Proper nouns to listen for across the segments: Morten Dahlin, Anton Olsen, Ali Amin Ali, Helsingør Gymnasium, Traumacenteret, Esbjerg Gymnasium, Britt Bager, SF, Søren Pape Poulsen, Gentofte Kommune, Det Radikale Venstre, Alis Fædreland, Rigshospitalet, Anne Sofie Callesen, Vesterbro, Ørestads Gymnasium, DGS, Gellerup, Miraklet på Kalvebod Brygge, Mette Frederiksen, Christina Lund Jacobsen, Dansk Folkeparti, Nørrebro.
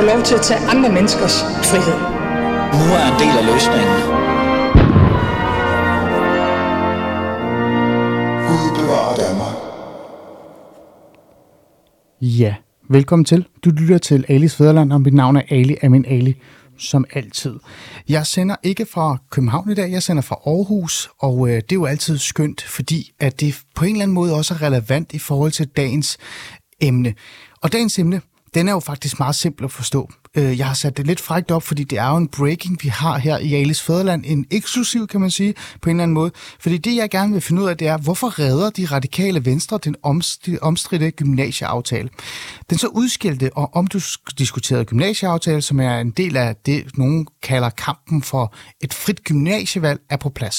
få lov til at tage andre menneskers frihed. Nu er en del af løsningen. Gud bevarer Danmark. Ja, velkommen til. Du lytter til Alis Fædreland, og mit navn er Ali Amin Ali, som altid. Jeg sender ikke fra København i dag, jeg sender fra Aarhus, og det er jo altid skønt, fordi at det på en eller anden måde også er relevant i forhold til dagens emne. Og dagens emne, den er jo faktisk meget simpel at forstå. Jeg har sat det lidt frækt op, fordi det er jo en breaking, vi har her i Alis Fædreland. En eksklusiv, kan man sige, på en eller anden måde. Fordi det, jeg gerne vil finde ud af, det er, hvorfor redder de radikale venstre den omstridte gymnasieaftale? Den så udskilte og omdiskuterede gymnasieaftale, som er en del af det, nogen kalder kampen for et frit gymnasievalg, er på plads.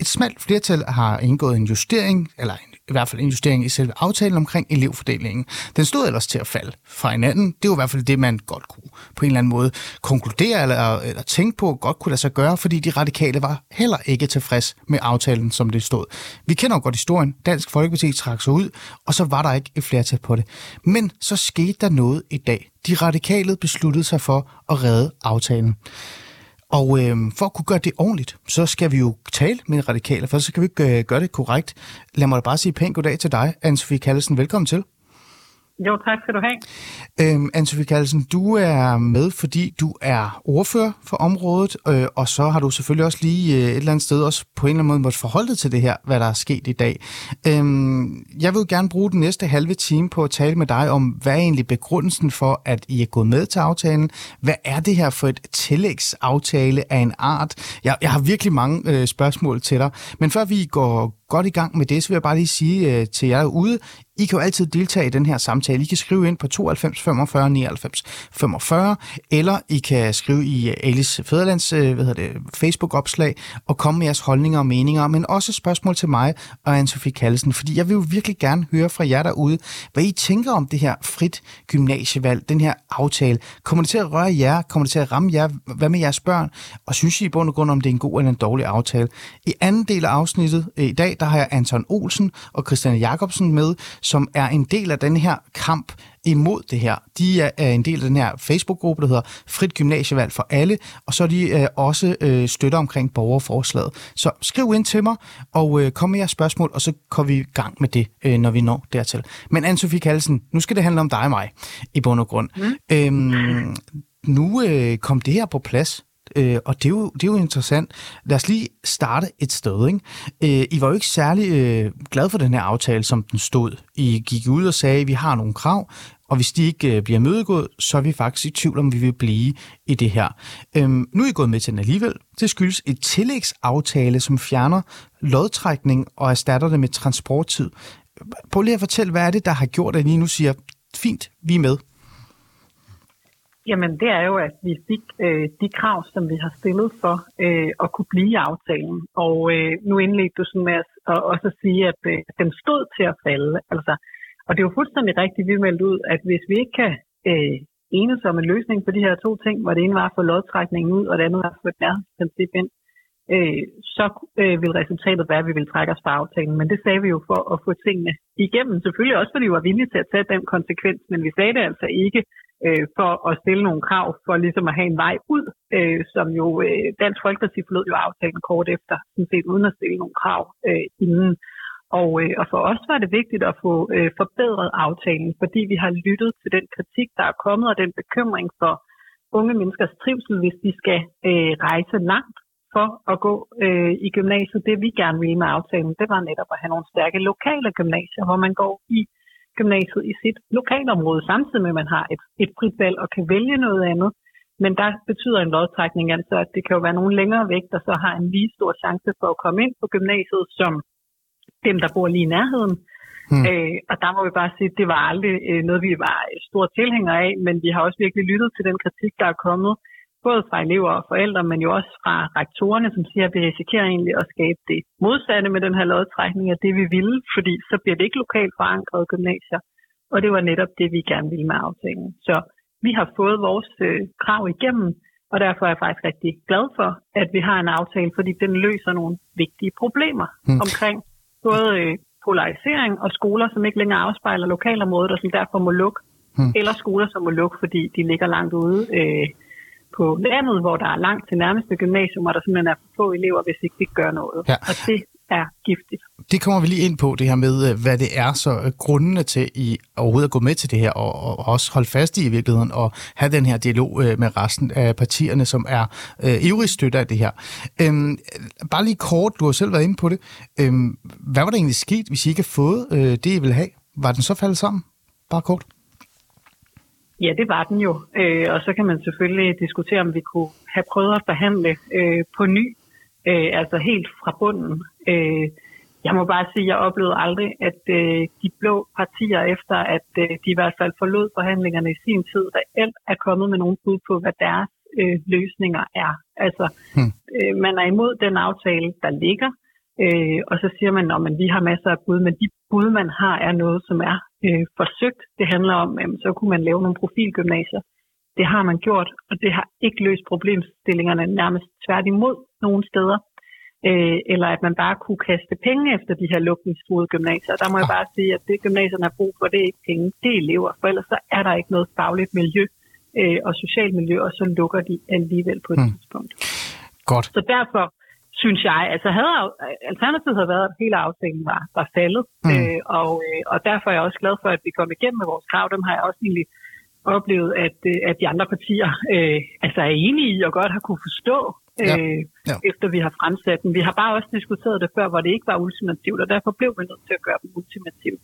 Et smalt flertal har indgået en justering, eller i hvert fald en justering i selve aftalen omkring elevfordelingen. Den stod ellers til at falde fra hinanden. Det var i hvert fald det, man godt kunne på en eller anden måde konkludere eller tænke på, godt kunne lade sig gøre, fordi de radikale var heller ikke tilfreds med aftalen, som det stod. Vi kender jo godt historien. Dansk Folkeparti trak sig ud, og så var der ikke et flertal på det. Men så skete der noget i dag. De radikale besluttede sig for at redde aftalen. Og for at kunne gøre det ordentligt, så skal vi jo tale med radikale, for så kan vi ikke gøre det korrekt. Lad mig da bare sige pænt goddag til dig, Anne Sofie Callesen. Velkommen til. Jo, tak skal du have. Anne Sofie Callesen, du er med, fordi du er ordfører for området, og så har du selvfølgelig også lige et eller andet sted også på en eller anden måde måtte forholde dig til det her, hvad der er sket i dag. Jeg vil gerne bruge den næste halve time på at tale med dig om, hvad er egentlig begrundelsen for, at I er gået med til aftalen? Hvad er det her for et tillægsaftale af en art? Jeg har virkelig mange spørgsmål til dig, men før vi går godt i gang med det, så vil jeg bare lige sige til jer ude, I kan jo altid deltage i den her samtale. I kan skrive ind på 92 45 99 45, eller I kan skrive i Alis Fædrelands Facebook-opslag og komme med jeres holdninger og meninger, men også spørgsmål til mig og Anne Sofie Callesen, fordi jeg vil jo virkelig gerne høre fra jer derude, hvad I tænker om det her frit gymnasievalg, den her aftale. Kommer det til at røre jer? Kommer det til at ramme jer? Hvad med jeres børn? Og synes I i bund og grund, om det er en god eller en dårlig aftale? I anden del af afsnittet i dag, der har jeg Anton Olsen og Christina Jacobsen med, som er en del af den her kamp imod det her. De er en del af den her Facebook-gruppe, der hedder Frit Gymnasievalg for Alle, og så er de også støtter omkring borgerforslaget. Så skriv ind til mig, og kom med jeres spørgsmål, og så kommer vi i gang med det, når vi når dertil. Men Anne-Sophie Callesen, nu skal det handle om dig og mig, i bund og grund. Nu kom det her på plads, og det er jo interessant. Lad os lige starte et sted, ikke? I var jo ikke særlig glad for den her aftale, som den stod. I gik ud og sagde, at vi har nogle krav, og hvis de ikke bliver mødegået, så er vi faktisk i tvivl, om vi vil blive i det her. Nu er I gået med til den alligevel. Det skyldes et tillægsaftale, som fjerner lodtrækning og erstatter det med transporttid. Prøv lige at fortælle, hvad er det, der har gjort, at I nu siger, fint, vi er med? Jamen, det er jo, at vi fik de krav, som vi har stillet for at kunne blive i aftalen. Og nu indledte du sådan med at også sige, at den stod til at falde. Altså, og det er jo fuldstændig rigtigt, vi meldte ud, at hvis vi ikke kan enes om en løsning på de her to ting, hvor det ene var at få lodtrækningen ud, og det andet var at få et nærhedsprincip ind, så ville resultatet være, at vi ville trække os fra aftalen. Men det sagde vi jo for at få tingene igennem. Selvfølgelig også, fordi vi var villige til at tage den konsekvens, men vi sagde det altså ikke for at stille nogle krav for ligesom at have en vej ud, som jo Dansk Folkeparti forlod jo aftalen kort efter, sådan set uden at stille nogle krav inden. Og for os var det vigtigt at få forbedret aftalen, fordi vi har lyttet til den kritik, der er kommet, og den bekymring for unge menneskers trivsel, hvis de skal rejse langt for at gå i gymnasiet. Det vi gerne ville med aftalen, det var netop at have nogle stærke lokale gymnasier, hvor man går i gymnasiet i sit lokalområde, samtidig med, at man har et frit valg og kan vælge noget andet. Men der betyder en lodtrækning altså, at det kan jo være nogen længere væk, der så har en lige stor chance for at komme ind på gymnasiet, som dem, der bor lige i nærheden. Og der må vi bare sige, at det var aldrig noget, vi var store tilhængere af, men vi har også virkelig lyttet til den kritik, der er kommet, både fra elever og forældre, men jo også fra rektorerne, som siger, at vi risikerer egentlig at skabe det modsatte med den her lodtrækning af det, vi ville, fordi så bliver det ikke lokalt forankrede gymnasier, og det var netop det, vi gerne ville med aftalen. Så vi har fået vores krav igennem, og derfor er jeg faktisk rigtig glad for, at vi har en aftale, fordi den løser nogle vigtige problemer omkring både polarisering og skoler, som ikke længere afspejler lokalområdet, og som derfor må lukke eller skoler, som må lukke, fordi de ligger langt ude på landet, hvor der er langt til nærmeste gymnasium, og der simpelthen er for få elever, hvis ikke vi gør noget. Ja. Og det er giftigt. Det kommer vi lige ind på, det her med, hvad det er så grundene til i overhovedet at gå med til det her, og også holde fast i virkeligheden, og have den her dialog med resten af partierne, som er ivrigt støtter af det her. Bare lige kort, du har selv været inde på det. Hvad var der egentlig sket, hvis I ikke har fået det, I ville have? Var den så faldet sammen? Bare kort. Ja, det var den jo. Og så kan man selvfølgelig diskutere, om vi kunne have prøvet at forhandle på ny. Altså helt fra bunden. Jeg må bare sige, at jeg oplevede aldrig, at de blå partier, efter at de i hvert fald forlod forhandlingerne i sin tid, reelt er kommet med nogle bud på, hvad deres løsninger er. Altså, man er imod den aftale, der ligger, og så siger man, at vi har masser af bud, men de bud, man har, er noget, som er forsøgt. Det handler om, at så kunne man lave nogle profilgymnasier. Det har man gjort, og det har ikke løst problemstillingerne nærmest tværtimod nogle steder. Eller at man bare kunne kaste penge efter de her lukningstruede gymnasier. Der må jeg bare sige, at det gymnasierne har brug for, det er ikke penge, det er elever. For ellers så er der ikke noget fagligt miljø og socialt miljø, og så lukker de alligevel på et tidspunkt. Godt. Så derfor synes jeg, altså havde alternativet havde været, at hele aftalen var faldet. Og derfor er jeg også glad for, at vi kom igennem med vores krav. Dem har jeg også egentlig oplevet, at de andre partier altså er enige i og godt har kunne forstå, efter vi har fremsat den. Vi har bare også diskuteret det før, hvor det ikke var ultimativt, og derfor blev vi nødt til at gøre dem ultimativt.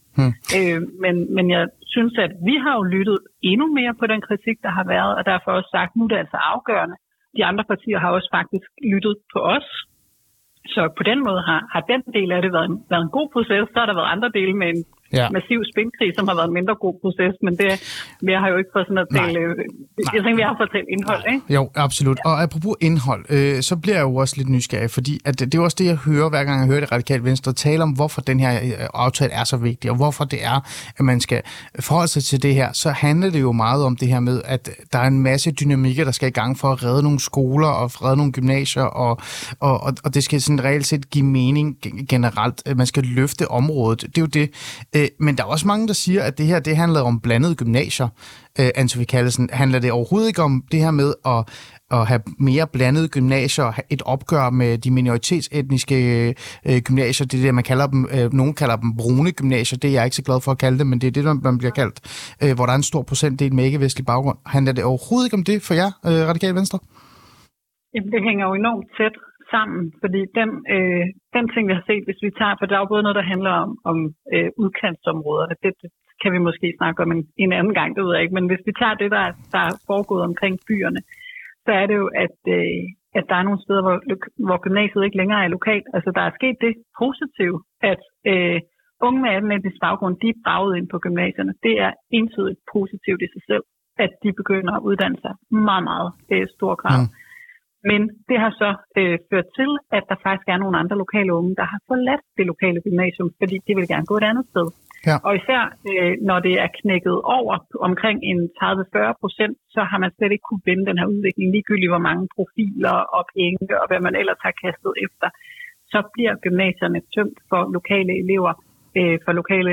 Men jeg synes, at vi har jo lyttet endnu mere på den kritik, der har været, og derfor også sagt, nu er det altså afgørende. De andre partier har også faktisk lyttet på os, så på den måde har den del af det været en god proces. Så har der været andre dele med en massiv spændkrig, som har været en mindre god proces, men det vi har jo ikke fået sådan at tale. Jeg tænker, vi har fået talt indhold, ikke? Jo, absolut. Ja. Og apropos indhold, så bliver jeg jo også lidt nysgerrig, fordi at det er også det, jeg hører, hver gang jeg hører Det Radikale Venstre tale om, hvorfor den her aftale er så vigtig, og hvorfor det er, at man skal forholde sig til det her. Så handler det jo meget om det her med, at der er en masse dynamikker, der skal i gang for at redde nogle skoler og redde nogle gymnasier, og det skal sådan reelt set give mening generelt. Man skal løfte området. Det er jo det. Men der er også mange, der siger, at det her det handler om blandede gymnasier. Anne Sofie Callesen, handler det overhovedet ikke om det her med at have mere blandede gymnasier, et opgør med de minoritetsetniske gymnasier, det er det, man kalder dem, nogen kalder dem brune gymnasier, det er jeg ikke så glad for at kalde det, men det er det, man bliver kaldt, hvor der er en stor procentdel med ikke-vestlig baggrund. Handler det overhovedet ikke om det for jer, Radikale Venstre? Jamen, det hænger jo enormt tæt sammen, fordi den ting, vi har set, hvis vi tager, for der er jo både noget, der handler om udkantsområderne, det kan vi måske snakke om en anden gang, det ved jeg ikke, men hvis vi tager det, der er foregået omkring byerne, så er det jo, at der er nogle steder, hvor gymnasiet ikke længere er lokalt. Altså, der er sket det positive, at unge med anden etnisk baggrund, de er braget ind på gymnasierne. Det er entydigt positivt i sig selv, at de begynder at uddanne sig meget, meget stor grad. Ja. Men det har så ført til, at der faktisk er nogle andre lokale unge, der har forladt det lokale gymnasium, fordi de vil gerne gå et andet sted. Ja. Og især når det er knækket over omkring en 30-40%, så har man slet ikke kunne vende den her udvikling, ligegyldigt hvor mange profiler og penge og hvad man ellers har kastet efter. Så bliver gymnasierne tømt for lokale elever, for lokale,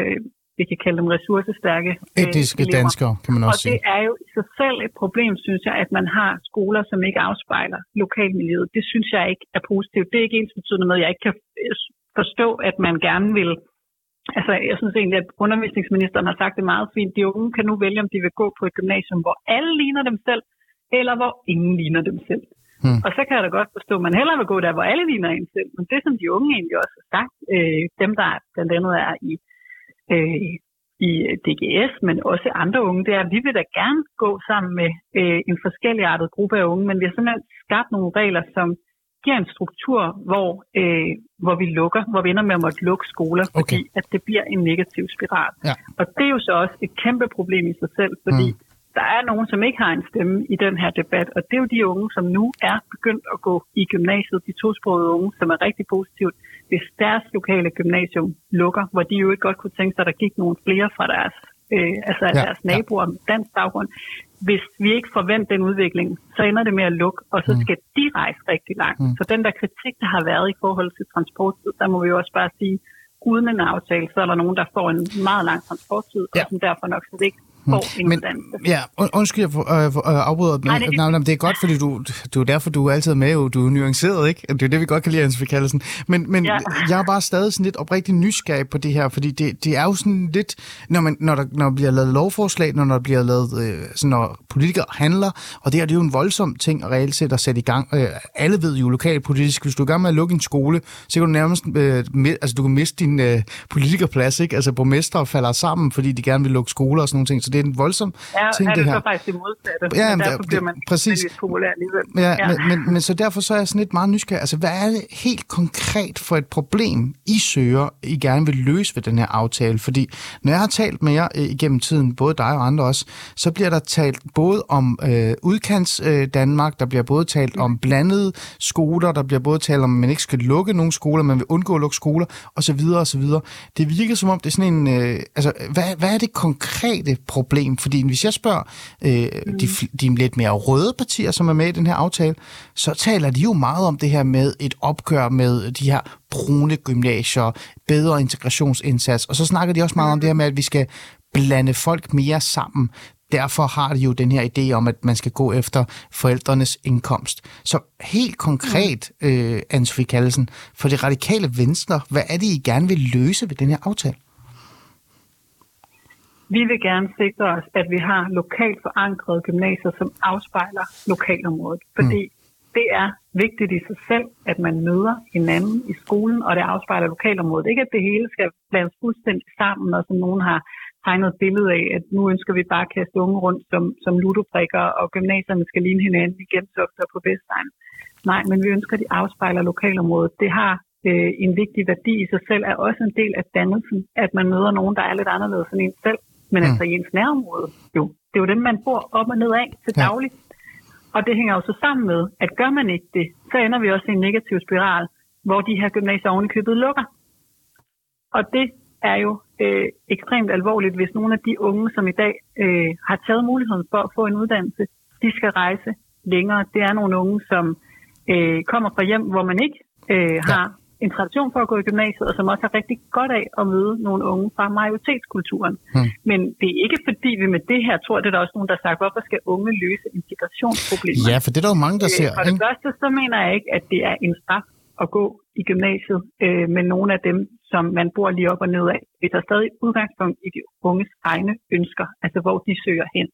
vi kan kalde dem ressourcestærke etniske danskere, kan man også sige. Og det er jo i sig selv et problem, synes jeg, at man har skoler, som ikke afspejler lokalmiljøet. Det synes jeg ikke er positivt. Det er ikke ensbetydende med, at jeg ikke kan forstå, at man gerne vil. Altså, jeg synes egentlig, at undervisningsministeren har sagt det meget fint. De unge kan nu vælge, om de vil gå på et gymnasium, hvor alle ligner dem selv, eller hvor ingen ligner dem selv. Og så kan jeg da godt forstå, at man hellere vil gå der, hvor alle ligner en selv. Men det, som de unge egentlig også har sagt, dem, der blandt andet er i DGS, men også andre unge, det er, at vi vil da gerne gå sammen med en forskelligartet gruppe af unge, men vi har simpelthen skabt nogle regler, som giver en struktur, hvor vi ender med at måtte lukke skoler, fordi at det bliver en negativ spiral. Ja. Og det er jo så også et kæmpe problem i sig selv, fordi der er nogen, som ikke har en stemme i den her debat, og det er jo de unge, som nu er begyndt at gå i gymnasiet, de tosprogede unge, som er rigtig positivt, hvis deres lokale gymnasium lukker, hvor de jo ikke godt kunne tænke sig, at der gik nogle flere fra deres, deres naboer med dansk baggrund. Hvis vi ikke forventer den udvikling, så ender det med at lukke, og så skal de rejse rigtig langt. Så den der kritik, der har været i forhold til transporttid, der må vi jo også bare sige, uden en aftale, så er der nogen, der får en meget lang transporttid, og som derfor nok så ikke får en uddannelse. Ja, undskyld, jeg afbryder. Nej, det er godt, fordi du er derfor, du er altid med, jo. Du er nuanceret, ikke? Det er det, vi godt kan lide, Anne Sofie Callesen. Men ja. Jeg er bare stadig sådan lidt oprigtig nysgerrig på det her, fordi det er jo sådan lidt, når der bliver lavet lovforslag, når der bliver lavet, sådan, når politikere handler, og det er jo en voldsom ting at reelt set at sætte i gang. Alle ved jo lokalpolitisk, hvis du er i gang med at lukke en skole, så kan du nærmest, du kan miste din politikerplads, ikke? Altså borgmestre falder sammen, fordi de gerne vil lukke skoler og sådan nogle ting, så det er en voldsom ting, det her. Ja, det er faktisk det modsatte. Ja, men derfor bliver man præcis lidt populær alligevel. Ja, men så derfor så er jeg sådan lidt meget nysgerrig. Altså, hvad er det helt konkret for et problem, I søger, I gerne vil løse ved den her aftale? Fordi når jeg har talt med jer igennem tiden, både dig og andre også, så bliver der talt både om udkants Danmark, der bliver både talt om blandede skoler, der bliver både talt om, at man ikke skal lukke nogle skoler, man vil undgå at lukke skoler, osv. Det virker som om, det er sådan en... hvad er det konkrete problem? Fordi hvis jeg spørger de lidt mere røde partier, som er med i den her aftale, så taler de jo meget om det her med et opgør med de her brune gymnasier, bedre integrationsindsats, og så snakker de også meget om det her med, at vi skal blande folk mere sammen. Derfor har de jo den her idé om, at man skal gå efter forældrenes indkomst. Så helt konkret, Anne Sofie Callesen, for Det Radikale Venstre, hvad er det, I gerne vil løse ved den her aftale? Vi vil gerne sikre os, at vi har lokalt forankrede gymnasier, som afspejler lokalområdet. Fordi det er vigtigt i sig selv, at man møder hinanden i skolen, og det afspejler lokalområdet. Ikke at det hele skal blandes fuldstændig sammen, og som nogen har tegnet et billede af, at nu ønsker vi bare at kaste unge rundt som ludoprikker, og gymnasierne skal ligne hinanden i Gentofte og på Vestegnen. Nej, men vi ønsker, at de afspejler lokalområdet. Det har en vigtig værdi i sig selv, er også en del af dannelsen, at man møder nogen, der er lidt anderledes end en selv. Men altså i ens nærområde, jo. Det er jo dem, man bor op og ned af til dagligt. Og det hænger jo så sammen med, at gør man ikke det, så ender vi også i en negativ spiral, hvor de her gymnasier ovenikøbet lukker. Og det er jo ekstremt alvorligt, hvis nogle af de unge, som i dag har taget muligheden for at få en uddannelse, de skal rejse længere. Det er nogle unge, som kommer fra hjem, hvor man ikke har en tradition for at gå i gymnasiet, og som også har rigtig godt af at møde nogle unge fra majoritetskulturen. Men det er ikke fordi, vi med det her tror, det er der også nogen, der har sagt, hvorfor skal unge løse integrationsproblemer? Ja, for det er der jo mange, der ser. For det første, så mener jeg ikke, at det er en straf at gå i gymnasiet med nogle af dem, som man bor lige op og ned af. Vi tager stadig udgangspunkt i de unges egne ønsker, altså hvor de søger hen.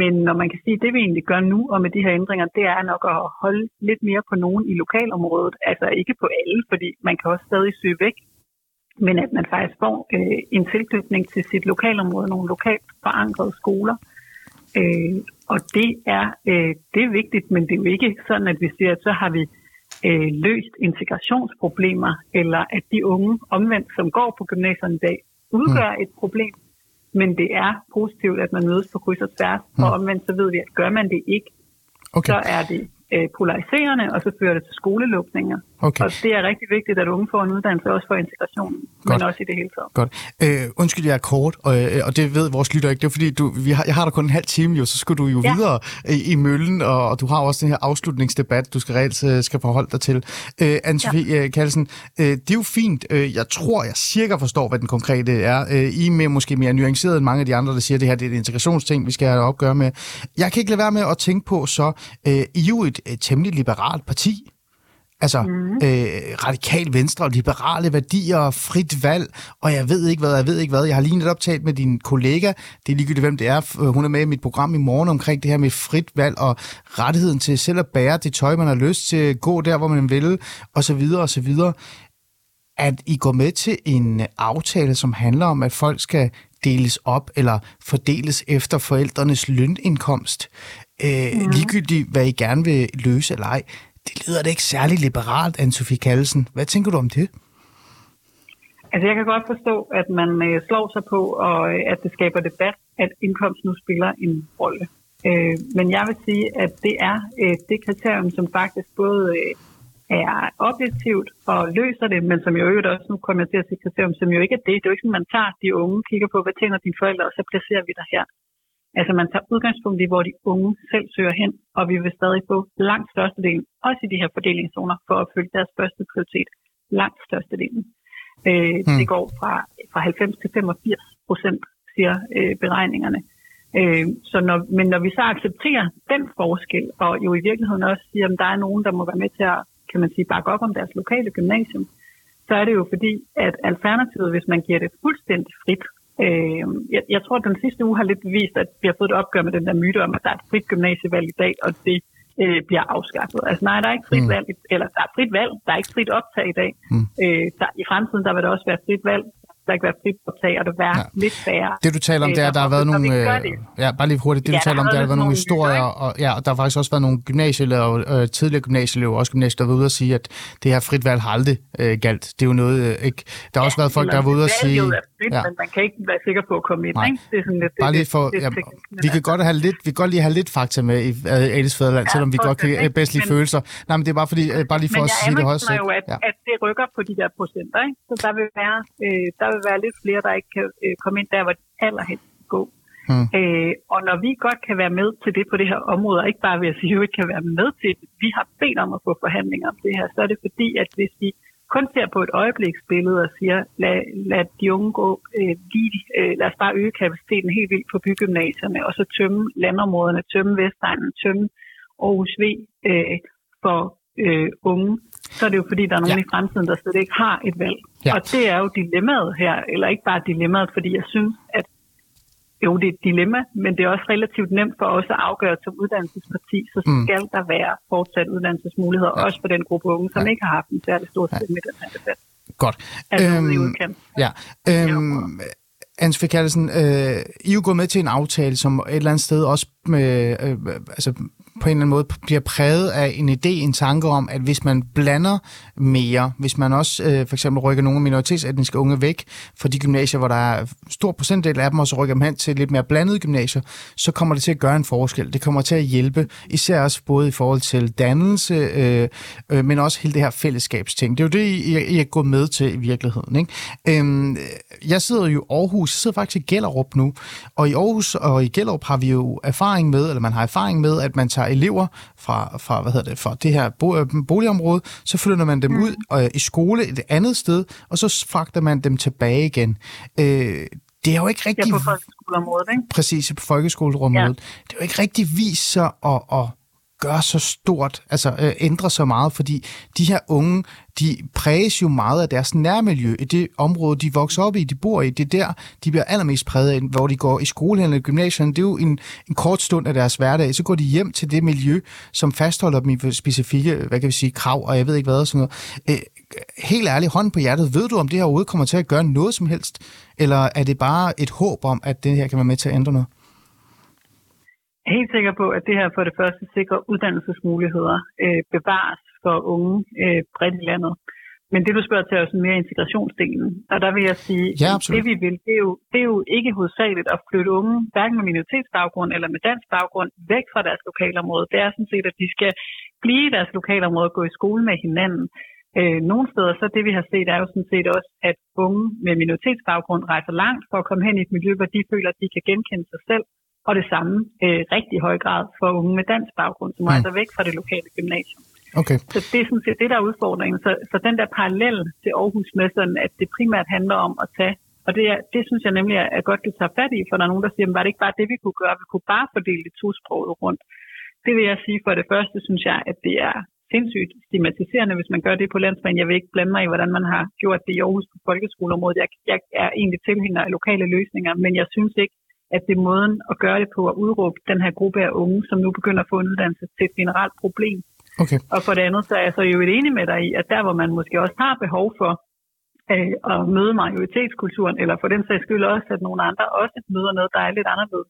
Men når man kan sige, at det vi egentlig gør nu, og med de her ændringer, det er nok at holde lidt mere på nogen i lokalområdet. Altså ikke på alle, fordi man kan også stadig søge væk. Men at man faktisk får en tilknytning til sit lokalområde, nogle lokalt forankrede skoler. Og det er vigtigt, men det er jo ikke sådan, at vi siger, at så har vi løst integrationsproblemer, eller at de unge omvendt, som går på gymnasierne i dag, udgør et problem. Men det er positivt, at man mødes på kryds og tværs, og omvendt så ved vi, at gør man det ikke, så er det polariserende, og så fører det til skolelukninger. Okay. Og det er rigtig vigtigt, at unge får en uddannelse, også for integrationen, men også i det hele taget. Godt. Undskyld, jeg er kort, og det ved vores lytter ikke. Det er fordi, jeg har da kun en halv time, jo, så skal du jo videre i møllen, og du har også den her afslutningsdebat, du skal forholde dig til. Anne-Sofie Callesen, det er jo fint. Jeg tror, jeg cirka forstår, hvad den konkrete er. I er måske mere nuanceret end mange af de andre, der siger, at det her det er et integrationsting, vi skal have et opgør med. Jeg kan ikke lade være med at tænke på, så I er jo et temmelig liberalt parti. Altså, radikal venstre, liberale værdier, frit valg, og jeg ved ikke hvad. Jeg har lige netop talt med din kollega, det er ligegyldigt, hvem det er, hun er med i mit program i morgen omkring det her med frit valg og rettigheden til selv at bære det tøj, man har lyst til, gå der, hvor man vil, og så videre. At I går med til en aftale, som handler om, at folk skal deles op eller fordeles efter forældrenes lønindkomst, ligegyldigt, hvad I gerne vil løse eller ej. Det lyder da ikke særlig liberalt, Anne-Sofie Callesen. Hvad tænker du om det? Altså, jeg kan godt forstå, at man slår sig på, og at det skaber debat, at indkomst nu spiller en rolle. Men jeg vil sige, at det er det kriterium, som faktisk både er objektivt og løser det, men som jo øvrigt også, nu kommer jeg til at sige kriterium, som jo ikke er det. Det er jo ikke sådan, man tager de unge, kigger på, hvad tjener dine forældre, og så placerer vi dig her. Altså man tager udgangspunkt i, hvor de unge selv søger hen, og vi vil stadig få langt størstedelen, også i de her fordelingszoner, for at opfylde deres første prioritet. Langt størstedelen. Det går fra 90 til 85% siger beregningerne. Så når vi så accepterer den forskel, og jo i virkeligheden også siger, at der er nogen, der må være med til at, kan man sige, bakke op om deres lokale gymnasium, så er det jo fordi, at alternativet, hvis man giver det fuldstændig frit, jeg tror, at den sidste uge har lidt vist, at vi har fået et opgør med den der myte om, at der er et frit gymnasievalg i dag, og det bliver afskaffet. Altså nej, der er ikke frit valg, eller der er frit valg, der er ikke frit optag i dag. I fremtiden, der vil der også være frit valg, der ikke være frit optag, og der vil være lidt færre. Det du taler om, det er, der har været nogle... Ja, bare lige hurtigt. Det du taler om, der har været nogle historier, og ja, og der har faktisk også været nogle gymnasieelever, tidligere gymnasieelever, også gymnasier, der var ude og sige, at det her frit valg har aldrig galt. Det er jo noget, ikke... Der har også været folk, der var ude og sige... Ja. Men man kan ikke være sikker på at komme ind. Det er sådan lidt, bare lige for, lidt vi kan godt have lidt, vi kan godt lige have lidt fakta med i Alis Fædreland, selvom vi godt kan bedst lide følelser. Nej, men det er bare fordi bare lige for os at sige det højt. Men jeg anerkender jo, at det rykker på de der procenter, ikke? Så der vil være lidt flere, der ikke kan komme ind der, hvor de allerhelst vil gå. Og når vi godt kan være med til det på det her område, og ikke bare ved at sige, at vi ikke kan være med til det, vi har bedt om at få forhandlinger om det her, så er det fordi, at hvis vi kun ser på et øjebliksbillede og siger, lad de unge gå lad os bare øge kapaciteten helt vildt på bygymnasierne, og så tømme landområderne, tømme Vestegnen, tømme Aarhus V for unge, så er det jo fordi, der er nogen i fremtiden, der slet ikke har et valg. Ja. Og det er jo dilemmaet her, eller ikke bare dilemmaet, fordi jeg synes, at jo, det er et dilemma, men det er også relativt nemt for os at afgøre som uddannelsesparti, så skal der være fortsat uddannelsesmuligheder, også for den gruppe unge, som ikke har haft en særlig stor tid med den her debat. Godt. Altså, Anne Sofie Callesen, I er jo gået med til en aftale, som et eller andet sted også med, altså på en eller anden måde bliver præget af en idé, en tanke om, at hvis man blander mere, hvis man også for eksempel rykker nogle minoritetsetniske unge væk fra de gymnasier, hvor der er stor procentdel af dem, og så rykker dem hen til lidt mere blandede gymnasier, så kommer det til at gøre en forskel. Det kommer til at hjælpe, især også både i forhold til dannelse, men også hele det her fællesskabsting. Det er jo det, I er gået med til i virkeligheden, ikke? Jeg sidder jo i Aarhus, jeg sidder faktisk i Gellerup nu, og i Aarhus og i Gellerup har vi jo erfaring med, eller man har erfaring med, at man tager elever fra fra det her boligområde, så flytter man dem ud i skole et andet sted, og så fragter man dem tilbage igen. Det er jo ikke rigtig... på folkeskoleområdet, ikke? Præcis, på folkeskoleområdet. Ja. Det er jo ikke rigtig vist sig at gøre så stort, altså ændre så meget, fordi de her unge, de præges jo meget af deres nærmiljø, i det område, de vokser op i, de bor i, det er der, de bliver allermest præget af, hvor de går i skole eller gymnasierne. Det er jo en kort stund af deres hverdag, så går de hjem til det miljø, som fastholder dem i specifikke, hvad kan vi sige, krav, og jeg ved ikke hvad, sådan noget. Helt ærligt, hånden på hjertet, ved du, om det her overhovedet kommer til at gøre noget som helst, eller er det bare et håb om, at det her kan være med til at ændre noget? Jeg er helt sikker på, at det her for det første sikrer uddannelsesmuligheder, bevares for unge bredt i landet. Men det, du spørger til, er jo mere integrationsdelen. Og der vil jeg sige, det vi vil, det er jo ikke hovedsageligt at flytte unge, hverken med minoritetsbaggrund eller med dansk baggrund, væk fra deres lokalområde. Det er sådan set, at de skal blive i deres lokalområde og gå i skole med hinanden. Nogle steder, så det vi har set, er jo sådan set også, at unge med minoritetsbaggrund rejser langt for at komme hen i et miljø, hvor de føler, at de kan genkende sig selv. Og det samme rigtig høj grad for unge med dansk baggrund, som er altså væk fra det lokale gymnasium. Okay. Så det er sådan set det, der er udfordringen. Så den der parallel til Aarhus med sådan, at det primært handler om at tage, og det synes jeg nemlig er godt, du tager fat i, for der er nogen, der siger, at var det ikke bare det, vi kunne gøre? Vi kunne bare fordele det tosproget rundt. Det vil jeg sige for det første, synes jeg, at det er sindssygt stigmatiserende, hvis man gør det på landsplan. Jeg vil ikke blande mig i, hvordan man har gjort det i Aarhus på folkeskoleområdet. Jeg er egentlig tilhænger af lokale løsninger, men jeg synes ikke, at det er måden at gøre det på at udråbe den her gruppe af unge, som nu begynder at få en uddannelse til et generelt problem. Okay. Og for det andet, så er jeg så jo enig med dig i, at der, hvor man måske også har behov for at møde majoritetskulturen, eller for den sags skyld også, at nogle andre også møder noget, der er lidt anderledes,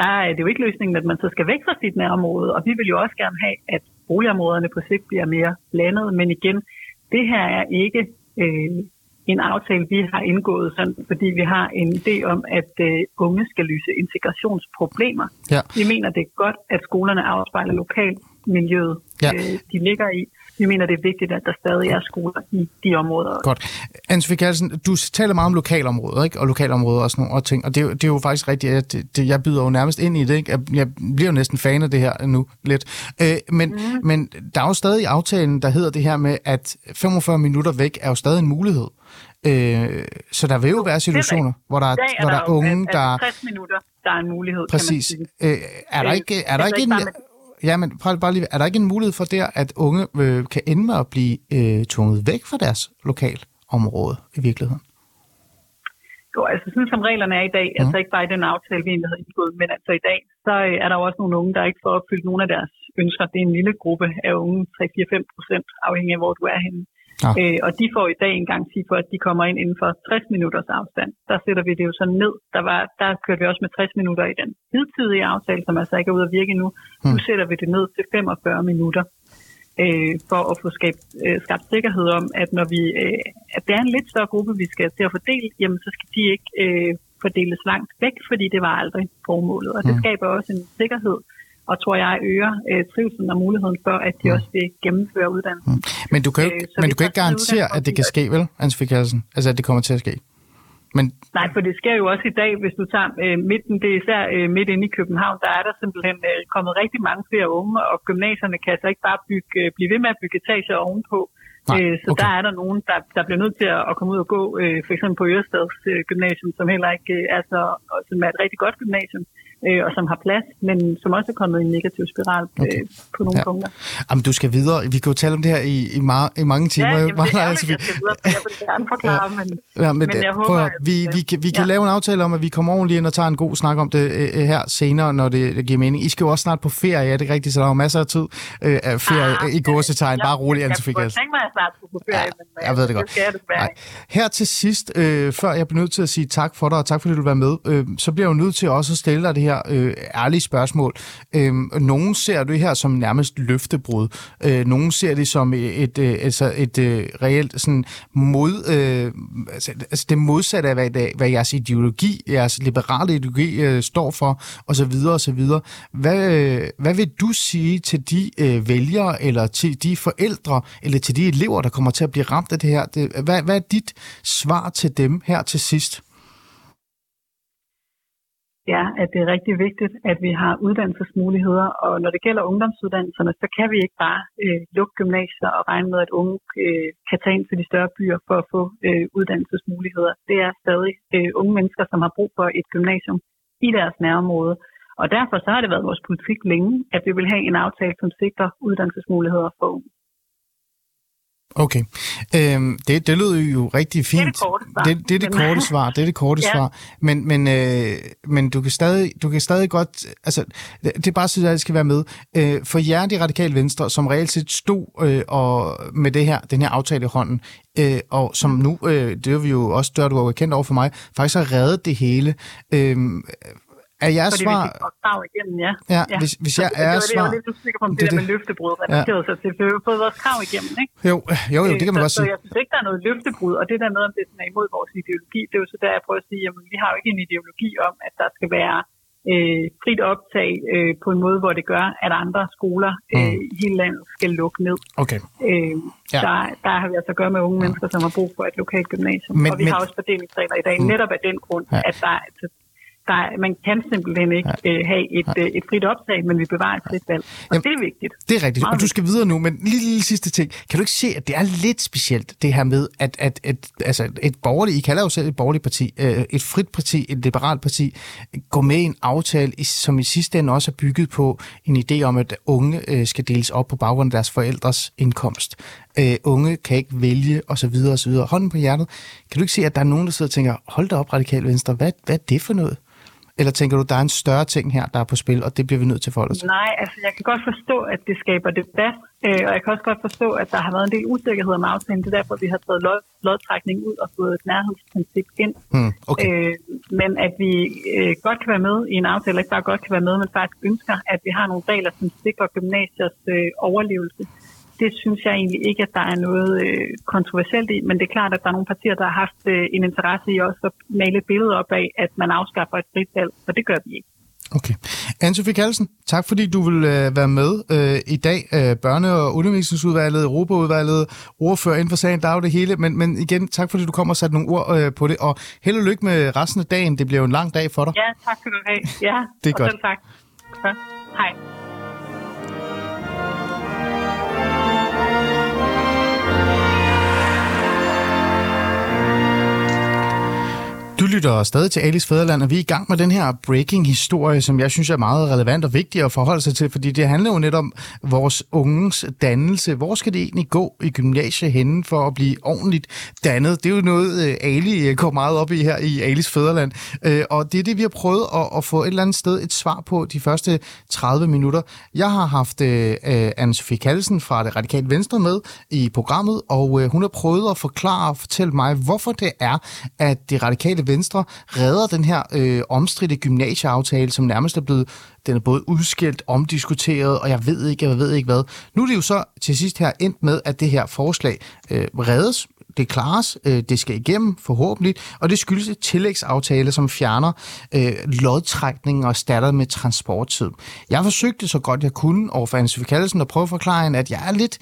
der er det jo ikke løsningen, at man så skal væk fra sit nærområde, og vi vil jo også gerne have, at boligområderne på sigt bliver mere blandede, men igen, det her er ikke... en aftale, vi har indgået, sådan, fordi vi har en idé om, at unge skal løse integrationsproblemer. Ja. Vi mener, det er godt, at skolerne afspejler lokalmiljøet, de ligger i. Vi mener, det er vigtigt, at der stadig er skoler i de områder. Godt. Anne Sofie Callesen, du taler meget om lokalområder, ikke? Og lokalområder og sådan nogle ting, og det er jo faktisk rigtigt, at jeg byder jo nærmest ind i det, ikke? Jeg bliver jo næsten fan af det her nu lidt. Men der er jo stadig i aftalen, der hedder det her med, at 45 minutter væk er jo stadig en mulighed. Så der vil jo være situationer, hvor der er unge, der... 60 minutter, der er en mulighed, præcis. Kan man sige. Er der ikke en mulighed for der, at unge kan ende med at blive tvunget væk fra deres lokalområde i virkeligheden? Jo, altså sådan som reglerne er i dag, altså ikke bare i den aftale, vi egentlig havde indgået, men altså i dag, så er der også nogle unge, der ikke får opfyldt nogen af deres ønsker. Det er en lille gruppe af unge, 3-4-5%, afhængig af hvor du er henne. Ja. Og de får i dag en garanti for, at de kommer ind inden for 60 minutters afstand. Der sætter vi det jo så ned. Der kørte vi også med 60 minutter i den hidtidige aftale, som altså ikke er ude at virke endnu. Nu sætter vi det ned til 45 minutter. For at få skabt sikkerhed om, at når vi at det er en lidt større gruppe, vi skal til at fordele, jamen så skal de ikke fordeles langt væk, fordi det var aldrig formålet. Og det skaber også en sikkerhed, og tror jeg øger trivselen og muligheden for, at de også vil gennemføre uddannelsen. Men du kan jo ikke garantere, at det kan ske, vel, Anne Sofie Callesen? Altså, at det kommer til at ske? Men... Nej, for det sker jo også i dag, hvis du tager midten, det er især midt inde i København, der er der simpelthen kommet rigtig mange flere unge, og gymnasierne kan altså ikke bare blive ved med at bygge etager ovenpå. Så okay. Der er der nogen, der bliver nødt til at komme ud og gå, for eksempel på Ørestads Gymnasium, som heller ikke som er et rigtig godt gymnasium, og som har plads, men som også er kommet i en negativ spiral på nogle punkter. Jamen, du skal videre. Vi kan jo tale om det her i mange timer. Ja, jamen, det er altså, jeg skal videre, for jeg vil gerne forklare, men jeg håber... Vi kan lave en aftale om, at vi kommer ordentligt ind og tager en god snak om det her senere, når det giver mening. I skal jo også snart på ferie, ja, det er rigtigt, så der er jo masser af tid af ferie i gåsetegn. Bare roligt, Anne Sofie Callesen. Jeg tænker mig, at jeg snart skulle på ferie, men jeg ved det godt. Det skal jeg desværre ikke. Her til sidst, før jeg bliver nødt til at sige tak for dig, og tak fordi du var med, så bliver jeg jo nødt til også at stille dig det her ærlige spørgsmål. Nogen ser det her som nærmest løftebrud. Nogen ser det som et reelt sådan det modsatte af hvad jeres ideologi, jeres liberale ideologi står for, og så videre og så videre. Hvad vil du sige til de vælgere eller til de forældre eller til de elever, der kommer til at blive ramt af det her? Hvad er dit svar til dem her til sidst? Ja, at det er rigtig vigtigt, at vi har uddannelsesmuligheder, og når det gælder ungdomsuddannelserne, så kan vi ikke bare lukke gymnasier og regne med, at unge kan tage ind til de større byer for at få uddannelsesmuligheder. Det er stadig unge mennesker, som har brug for et gymnasium i deres nærområde, og derfor så har det været vores politik længe, at vi vil have en aftale, som sikrer uddannelsesmuligheder for unge. Okay. Det lyder jo rigtig fint. Det er det korte svar. Men du kan stadig godt... Altså, det er bare sådan, at det skal være med. For jer, De Radikale Venstre, som reelt set stod og med den her aftale i hånden, og som nu, det er vi jo også dør, du har kendt over for mig, faktisk har reddet det hele. Er jeres svar... Hvis jeg er svar... Det var lidt usikker på, om det der med løftebrud relaterede sig til, for vi har fået vores krav igennem, ikke? Jo, det kan man godt sige. Så jeg synes ikke, der er noget løftebrud, og det der med, om det er imod vores ideologi, det er jo så der, jeg prøver at sige, jamen, vi har jo ikke en ideologi om, at der skal være frit optag på en måde, hvor det gør, at andre skoler i hele landet skal lukke ned. Okay. Der har vi altså at gøre med unge mennesker, som har brug for et lokalt gymnasium. Men, og vi har også fordelingsregler i dag, netop af den grund, at der... man kan simpelthen ikke have et frit optag, men vi bevarer et frit valg. Og jamen, det er vigtigt. Det er rigtigt, og du skal videre nu, men lille sidste ting. Kan du ikke se, at det er lidt specielt, det her med, at et borgerligt, I kalder jo selv et borgerligt parti, et frit parti, et liberalt parti, går med i en aftale, som i sidste ende også er bygget på en idé om, at unge skal deles op på baggrund af deres forældres indkomst. Unge kan ikke vælge, osv. Hånden på hjertet. Kan du ikke se, at der er nogen, der sidder og tænker, hold da op, Radikale Venstre, hvad er det for noget? Eller tænker du, der er en større ting her, der er på spil, og det bliver vi nødt til at forholde os til? Nej, altså jeg kan godt forstå, at det skaber debat, og jeg kan også godt forstå, at der har været en del usikkerhed om aftalen. Det er derfor, vi har taget lodtrækning ud og fået et nærhedsprincip ind. Okay. Men at vi godt kan være med i en aftale, ikke bare godt kan være med, men faktisk ønsker, at vi har nogle regler, som sikrer gymnasiers overlevelse. Det synes jeg egentlig ikke, at der er noget kontroversielt i, men det er klart, at der er nogle partier, der har haft en interesse i også at male et billede op af, at man afskaffer et frit valg, og det gør vi ikke. Okay. Anne Sofie Callesen, tak fordi du vil være med i dag. Børne- og undervisningsudvalget, Europaudvalget, ordfører inden for sagen, der er jo det hele. Men igen, tak fordi du kom og satte nogle ord på det, og held og lykke med resten af dagen. Det bliver jo en lang dag for dig. Ja, tak for du have. Ja, det er og godt. Selv tak. Ja. Hej. Thank you. lytter stadig til Alis Fædreland, og vi er i gang med den her breaking-historie, som jeg synes er meget relevant og vigtig at forholde sig til, fordi det handler jo netop om vores unges dannelse. Hvor skal det egentlig gå i gymnasiet henne for at blive ordentligt dannet? Det er jo noget, Ali går meget op i her i Alis Fædreland, og det er det, vi har prøvet at få et eller andet sted et svar på de første 30 minutter. Jeg har haft Anne Sofie Callesen fra Det Radikale Venstre med i programmet, og hun har prøvet at forklare og fortælle mig, hvorfor det er, at Det Radikale Venstre redder den her omstridte gymnasieaftale, som nærmest er blevet, den er både udskilt, omdiskuteret, og jeg ved ikke hvad. Nu er det jo så til sidst her endt med, at det her forslag reddes, det klares, det skal igennem forhåbentlig, og det skyldes et tillægsaftale, som fjerner lodtrækningen og erstatter med transporttid. Jeg forsøgte så godt jeg kunne overfor Anne Sofie Callesen at prøve at forklare hende, at jeg er lidt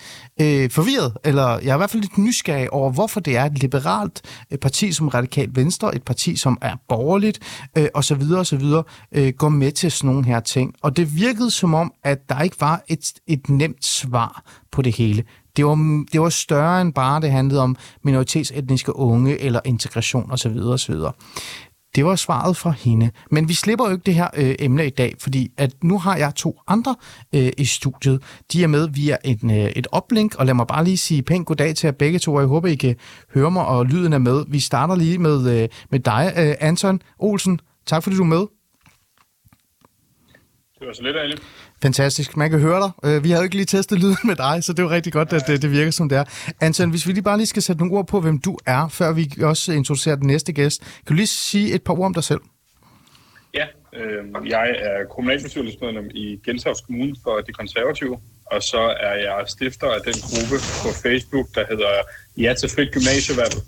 forvirret, eller jeg er i hvert fald lidt nysgerrig over, hvorfor det er et liberalt parti som Radikalt Venstre, et parti som er borgerligt, osv., går med til sådan nogle her ting. Og det virkede som om, at der ikke var et nemt svar på det hele. Det var større end bare, det handlede om minoritetsetniske unge eller integration osv. osv. Det var svaret fra hende. Men vi slipper jo ikke det her emne i dag, fordi at nu har jeg to andre i studiet. De er med via et oplink, og lad mig bare lige sige pænt goddag til jer begge to, og jeg håber, I kan høre mig, og lyden er med. Vi starter lige med dig, Anton Olsen. Tak fordi du er med. Det var så lidt, Ali. Fantastisk. Man kan høre dig. Vi har jo ikke lige testet lyden med dig, så det er jo rigtig godt, at det virker, som det er. Anton, hvis vi lige bare lige skal sætte nogle ord på, hvem du er, før vi også introducerer den næste gæst. Kan du lige sige et par ord om dig selv? Ja, jeg er kommunalbestyrelsesmedlem i Gentofte Kommune for De Konservative, og så er jeg stifter af den gruppe på Facebook, der hedder Ja til frit gymnasievalget,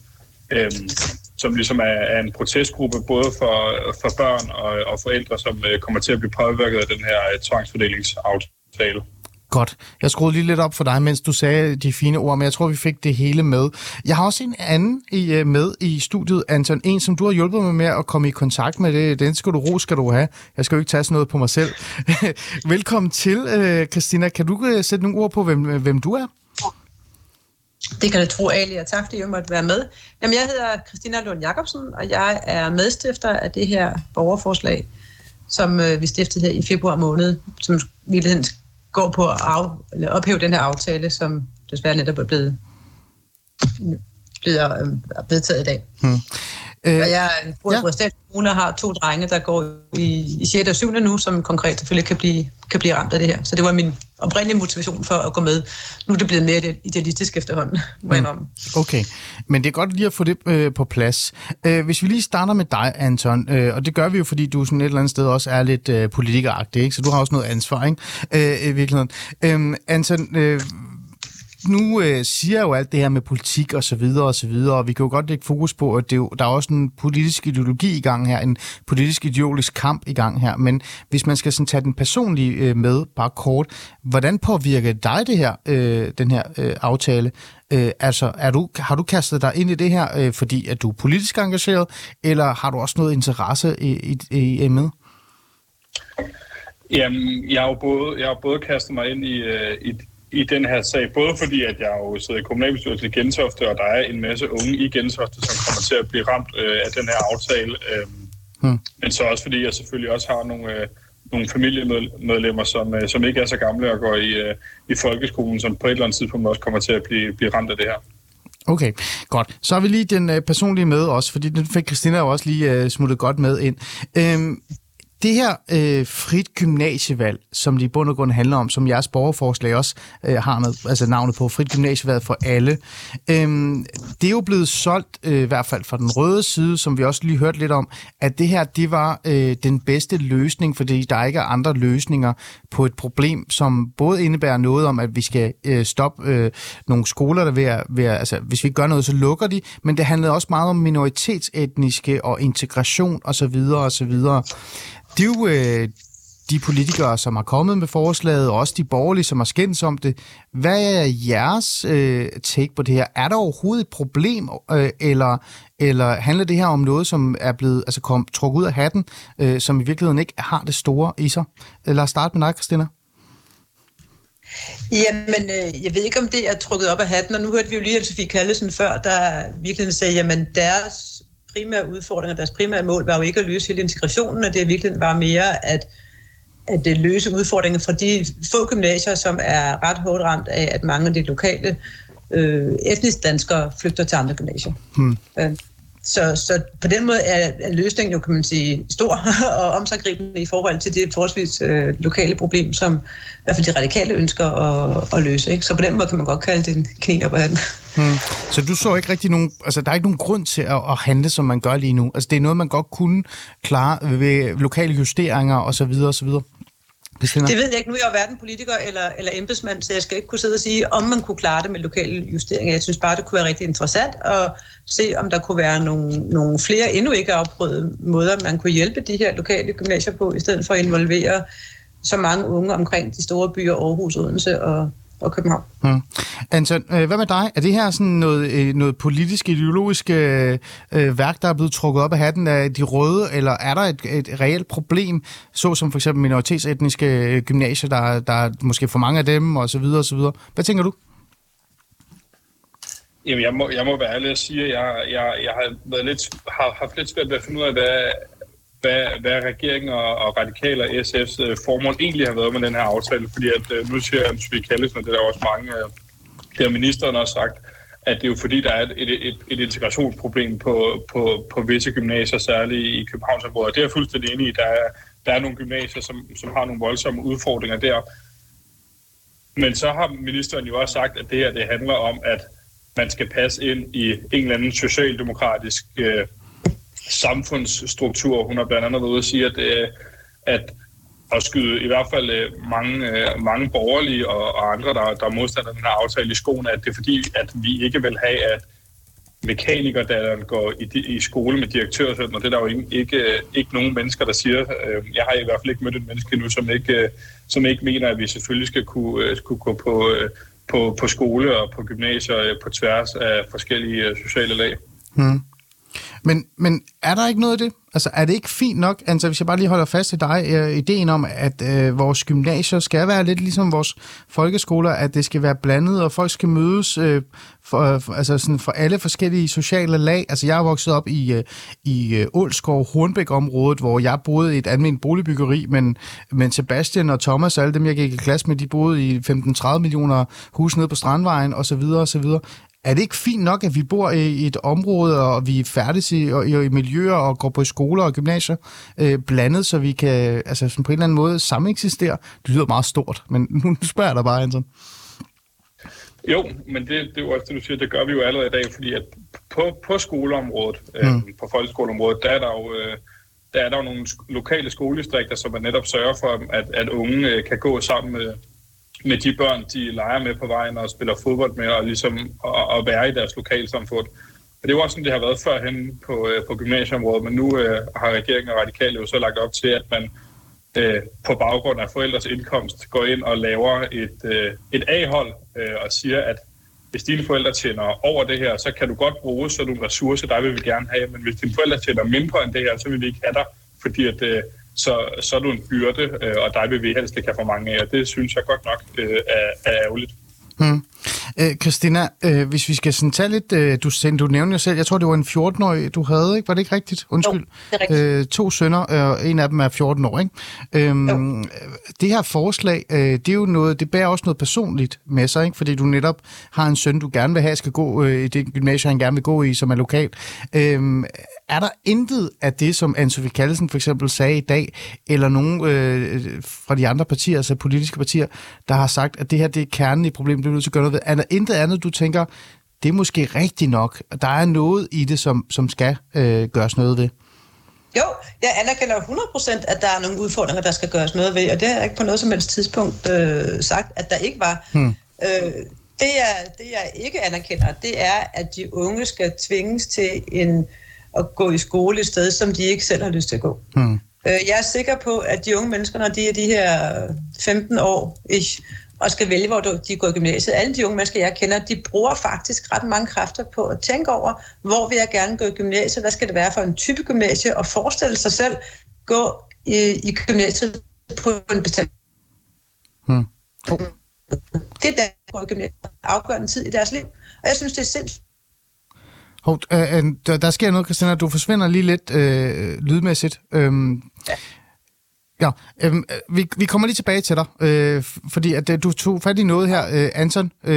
som ligesom er en protestgruppe både for børn og forældre, som kommer til at blive påvirket af den her tvangsfordelingsaftale. Godt. Jeg skruede lige lidt op for dig, mens du sagde de fine ord, men jeg tror, vi fik det hele med. Jeg har også en anden med i studiet, Anton. En, som du har hjulpet mig med at komme i kontakt med. Den skal du have. Jeg skal jo ikke tage sådan noget på mig selv. Velkommen til, Christina. Kan du sætte nogle ord på, hvem du er? Det kan du tro, Ali, og tak fordi jeg måtte være med. Jamen, jeg hedder Christina Lund Jacobsen, og jeg er medstifter af det her borgerforslag, som vi stiftede her i februar måned, som virkelig går på at ophæve den her aftale, som desværre netop er blevet taget i dag. Og jeg bor i Ørestads Kommune og har to drenge, der går i 6. og 7. nu, som konkret selvfølgelig kan blive ramt af det her. Så det var min oprindelige motivation for at gå med. Nu er det blevet mere idealistisk efterhånden. Okay, men det er godt lige at få det på plads. Hvis vi lige starter med dig, Anton, og det gør vi jo, fordi du sådan et eller andet sted også er lidt politikeragtig, ikke? Så du har også noget ansvar, ikke? I virkeligheden. Anton... Nu siger jo alt det her med politik og så videre og så videre, og vi kan jo godt lægge fokus på, at der er også en politisk ideologi i gang her, en politisk ideologisk kamp i gang her, men hvis man skal sådan tage den personlige med, bare kort, hvordan påvirker dig det her, den her aftale? Altså, har du kastet dig ind i det her, fordi at du er politisk engageret, eller har du også noget interesse i emnet? Jamen, jeg har både kastet mig ind i den her sag, både fordi, at jeg jo sidder i kommunalbestyrelsen i Gentofte, og der er en masse unge i Gentofte, som kommer til at blive ramt af den her aftale. Men så også fordi, jeg selvfølgelig også har nogle familiemedlemmer, som ikke er så gamle og går i folkeskolen, som på et eller andet tidspunkt også kommer til at blive ramt af det her. Okay, godt. Så har vi lige den personlige med også, fordi den fik Christina jo også lige smuttet godt med ind. Det her frit gymnasievalg, som det i bund og grund handler om, som jeres borgerforslag også har altså navnet på, frit gymnasievalg for alle, det er jo blevet solgt, i hvert fald fra den røde side, som vi også lige hørte lidt om, at det her, det var den bedste løsning, fordi der ikke er andre løsninger på et problem, som både indebærer noget om, at vi skal stoppe nogle skoler, der altså hvis vi ikke gør noget, så lukker de, men det handlede også meget om minoritetsetniske og integration osv. osv. Det er jo de politikere, som har kommet med forslaget, og også de borgerlige, som har skændes om det. Hvad er jeres take på det her? Er der overhovedet et problem, eller handler det her om noget, som er blevet trukket ud af hatten, som i virkeligheden ikke har det store i sig? Lad os starte med dig, Christina. Jamen, jeg ved ikke, om det er trukket op af hatten, og nu hørte vi jo lige Anne Sofie Callesen før, der virkelig sagde, jamen deres primære udfordringer, deres primære mål var jo ikke at løse hele integrationen, og det i virkeligheden var mere at løse udfordringer fra de få gymnasier, som er ret hårdt ramt af, at mange af de lokale etnisk danskere flygter til andre gymnasier. Så på den måde er løsningen jo, kan man sige, stor og omsaggribende i forhold til det forholdsvis lokale problem, som i hvert fald de radikale ønsker at løse. Ikke? Så på den måde kan man godt kalde det en knæ op ad den. Så du så ikke rigtig nogen, altså der er ikke nogen grund til at handle, som man gør lige nu. Altså det er noget, man godt kunne klare ved lokale justeringer osv. Det ved jeg ikke. Nu er jeg hverken politiker eller embedsmand, så jeg skal ikke kunne sidde og sige, om man kunne klare det med lokale justeringer. Jeg synes bare, det kunne være rigtig interessant at se, om der kunne være nogle flere endnu ikke afprøvede måder, man kunne hjælpe de her lokale gymnasier på, i stedet for at involvere så mange unge omkring de store byer, Aarhus, Odense og København. Anton, hvad med dig? Er det her sådan noget politisk, ideologisk værk, der er blevet trukket op af hatten af de røde, eller er der et reelt problem, såsom for eksempel minoritetsetniske gymnasier, der er måske for mange af dem, og så videre? Hvad tænker du? Jamen, jeg må være ærlig og sige, at jeg har haft lidt svært ved at finde ud af, hvad regeringen og radikale og SF's formål egentlig har været med den her aftale, fordi at nu siger Anne Sofie Callesen, og det er der også mange, det har ministeren også sagt, at det er jo fordi, der er et integrationsproblem på visse gymnasier, særligt i Københavnsområdet. Det er jeg fuldstændig enig i. Der er nogle gymnasier, som har nogle voldsomme udfordringer der. Men så har ministeren jo også sagt, at det her det handler om, at man skal passe ind i en eller anden socialdemokratisk samfundsstruktur. Hun har blandt andet været ude og sige, at skyde i hvert fald mange borgerlige og andre, der modstander den her aftale i skoene, at det er fordi, at vi ikke vil have, at mekanikerdanneren går i skole med direktørsøn, og det er der jo ikke nogen mennesker, der siger. Jeg har i hvert fald ikke mødt et menneske endnu, som ikke mener, at vi selvfølgelig skal kunne gå på skole og på gymnasier på tværs af forskellige sociale lag. Men er der ikke noget af det? Altså, er det ikke fint nok? Altså, hvis jeg bare lige holder fast i dig, ideen om, at vores gymnasier skal være lidt ligesom vores folkeskoler, at det skal være blandet, og folk skal mødes for alle forskellige sociale lag. Altså, jeg er vokset op i Ålskov-Hornbæk-området, hvor jeg boede i et almindeligt boligbyggeri, men Sebastian og Thomas og alle dem, jeg gik i klasse med, de boede i 15-30 millioner hus nede på Strandvejen, osv. Er det ikke fint nok, at vi bor i et område, og vi færdes i miljøer og går på skoler og gymnasier blandet, så vi kan sådan på en eller anden måde sameksistere? Det lyder meget stort, men nu spørger jeg dig bare, Anton. Jo, men det er jo også det, du siger, det gør vi jo allerede i dag, fordi at på skoleområdet, på folkeskoleområdet, der er der jo nogle lokale skoledistrikter, som man netop sørger for, at unge kan gå sammen med de børn, de leger med på vejen og spiller fodbold med, og ligesom at være i deres lokalsamfund. Og det er jo også sådan, det har været førhen på gymnasieområdet, men nu har regeringen og radikale jo så lagt op til, at man på baggrund af forældres indkomst går ind og laver et A-hold og siger, at hvis dine forældre tjener over det her, så kan du godt bruge sådan nogle ressourcer, der vil vi gerne have, men hvis dine forældre tjener mindre end det her, så vil vi ikke have dig, fordi at så er du en byrde, og dig vil vi helst ikke have for mange af, og det synes jeg godt nok er ærgerligt. Christina, hvis vi skal sådan tage lidt, du nævnte jo selv, jeg tror det var en 14-årig, du havde, ikke? Var det ikke rigtigt? Undskyld. Jo, det er rigtigt. To sønner, og en af dem er 14 år, ikke? Det her forslag, det er jo noget, det bærer også noget personligt med sig, ikke? Fordi du netop har en søn, du gerne vil have, skal gå i det gymnasium, han gerne vil gå i, som er lokalt. Er der intet af det, som Anne Sofie Callesen for eksempel sagde i dag, eller nogen fra de andre partier, altså politiske partier, der har sagt, at det her det er kernen i problemet, det er nødt til at gøre noget ved? Er der intet andet, du tænker, det er måske rigtigt nok, og der er noget i det, som skal gøres noget ved? Jo, jeg anerkender 100%, at der er nogle udfordringer, der skal gøres noget ved, og det har jeg ikke på noget som helst tidspunkt sagt, at der ikke var. Det jeg ikke anerkender, det er, at de unge skal tvinges til at gå i skole et sted, som de ikke selv har lyst til at gå. Jeg er sikker på, at de unge mennesker, når de er de her 15 år, og skal vælge, hvor de går i gymnasiet, alle de unge mennesker, jeg kender, de bruger faktisk ret mange kræfter på at tænke over, hvor vil jeg gerne gå i gymnasiet, hvad skal det være for en type gymnasie, og forestille sig selv gå i gymnasiet på en bestemt. Det er der, der går i gymnasiet afgørende tid i deres liv, og jeg synes, det er sindssygt. Hov, der sker noget, Christina. Du forsvinder lige lidt lydmæssigt. Ja, vi kommer lige tilbage til dig, fordi at du tog fat i noget her, Anton. Vi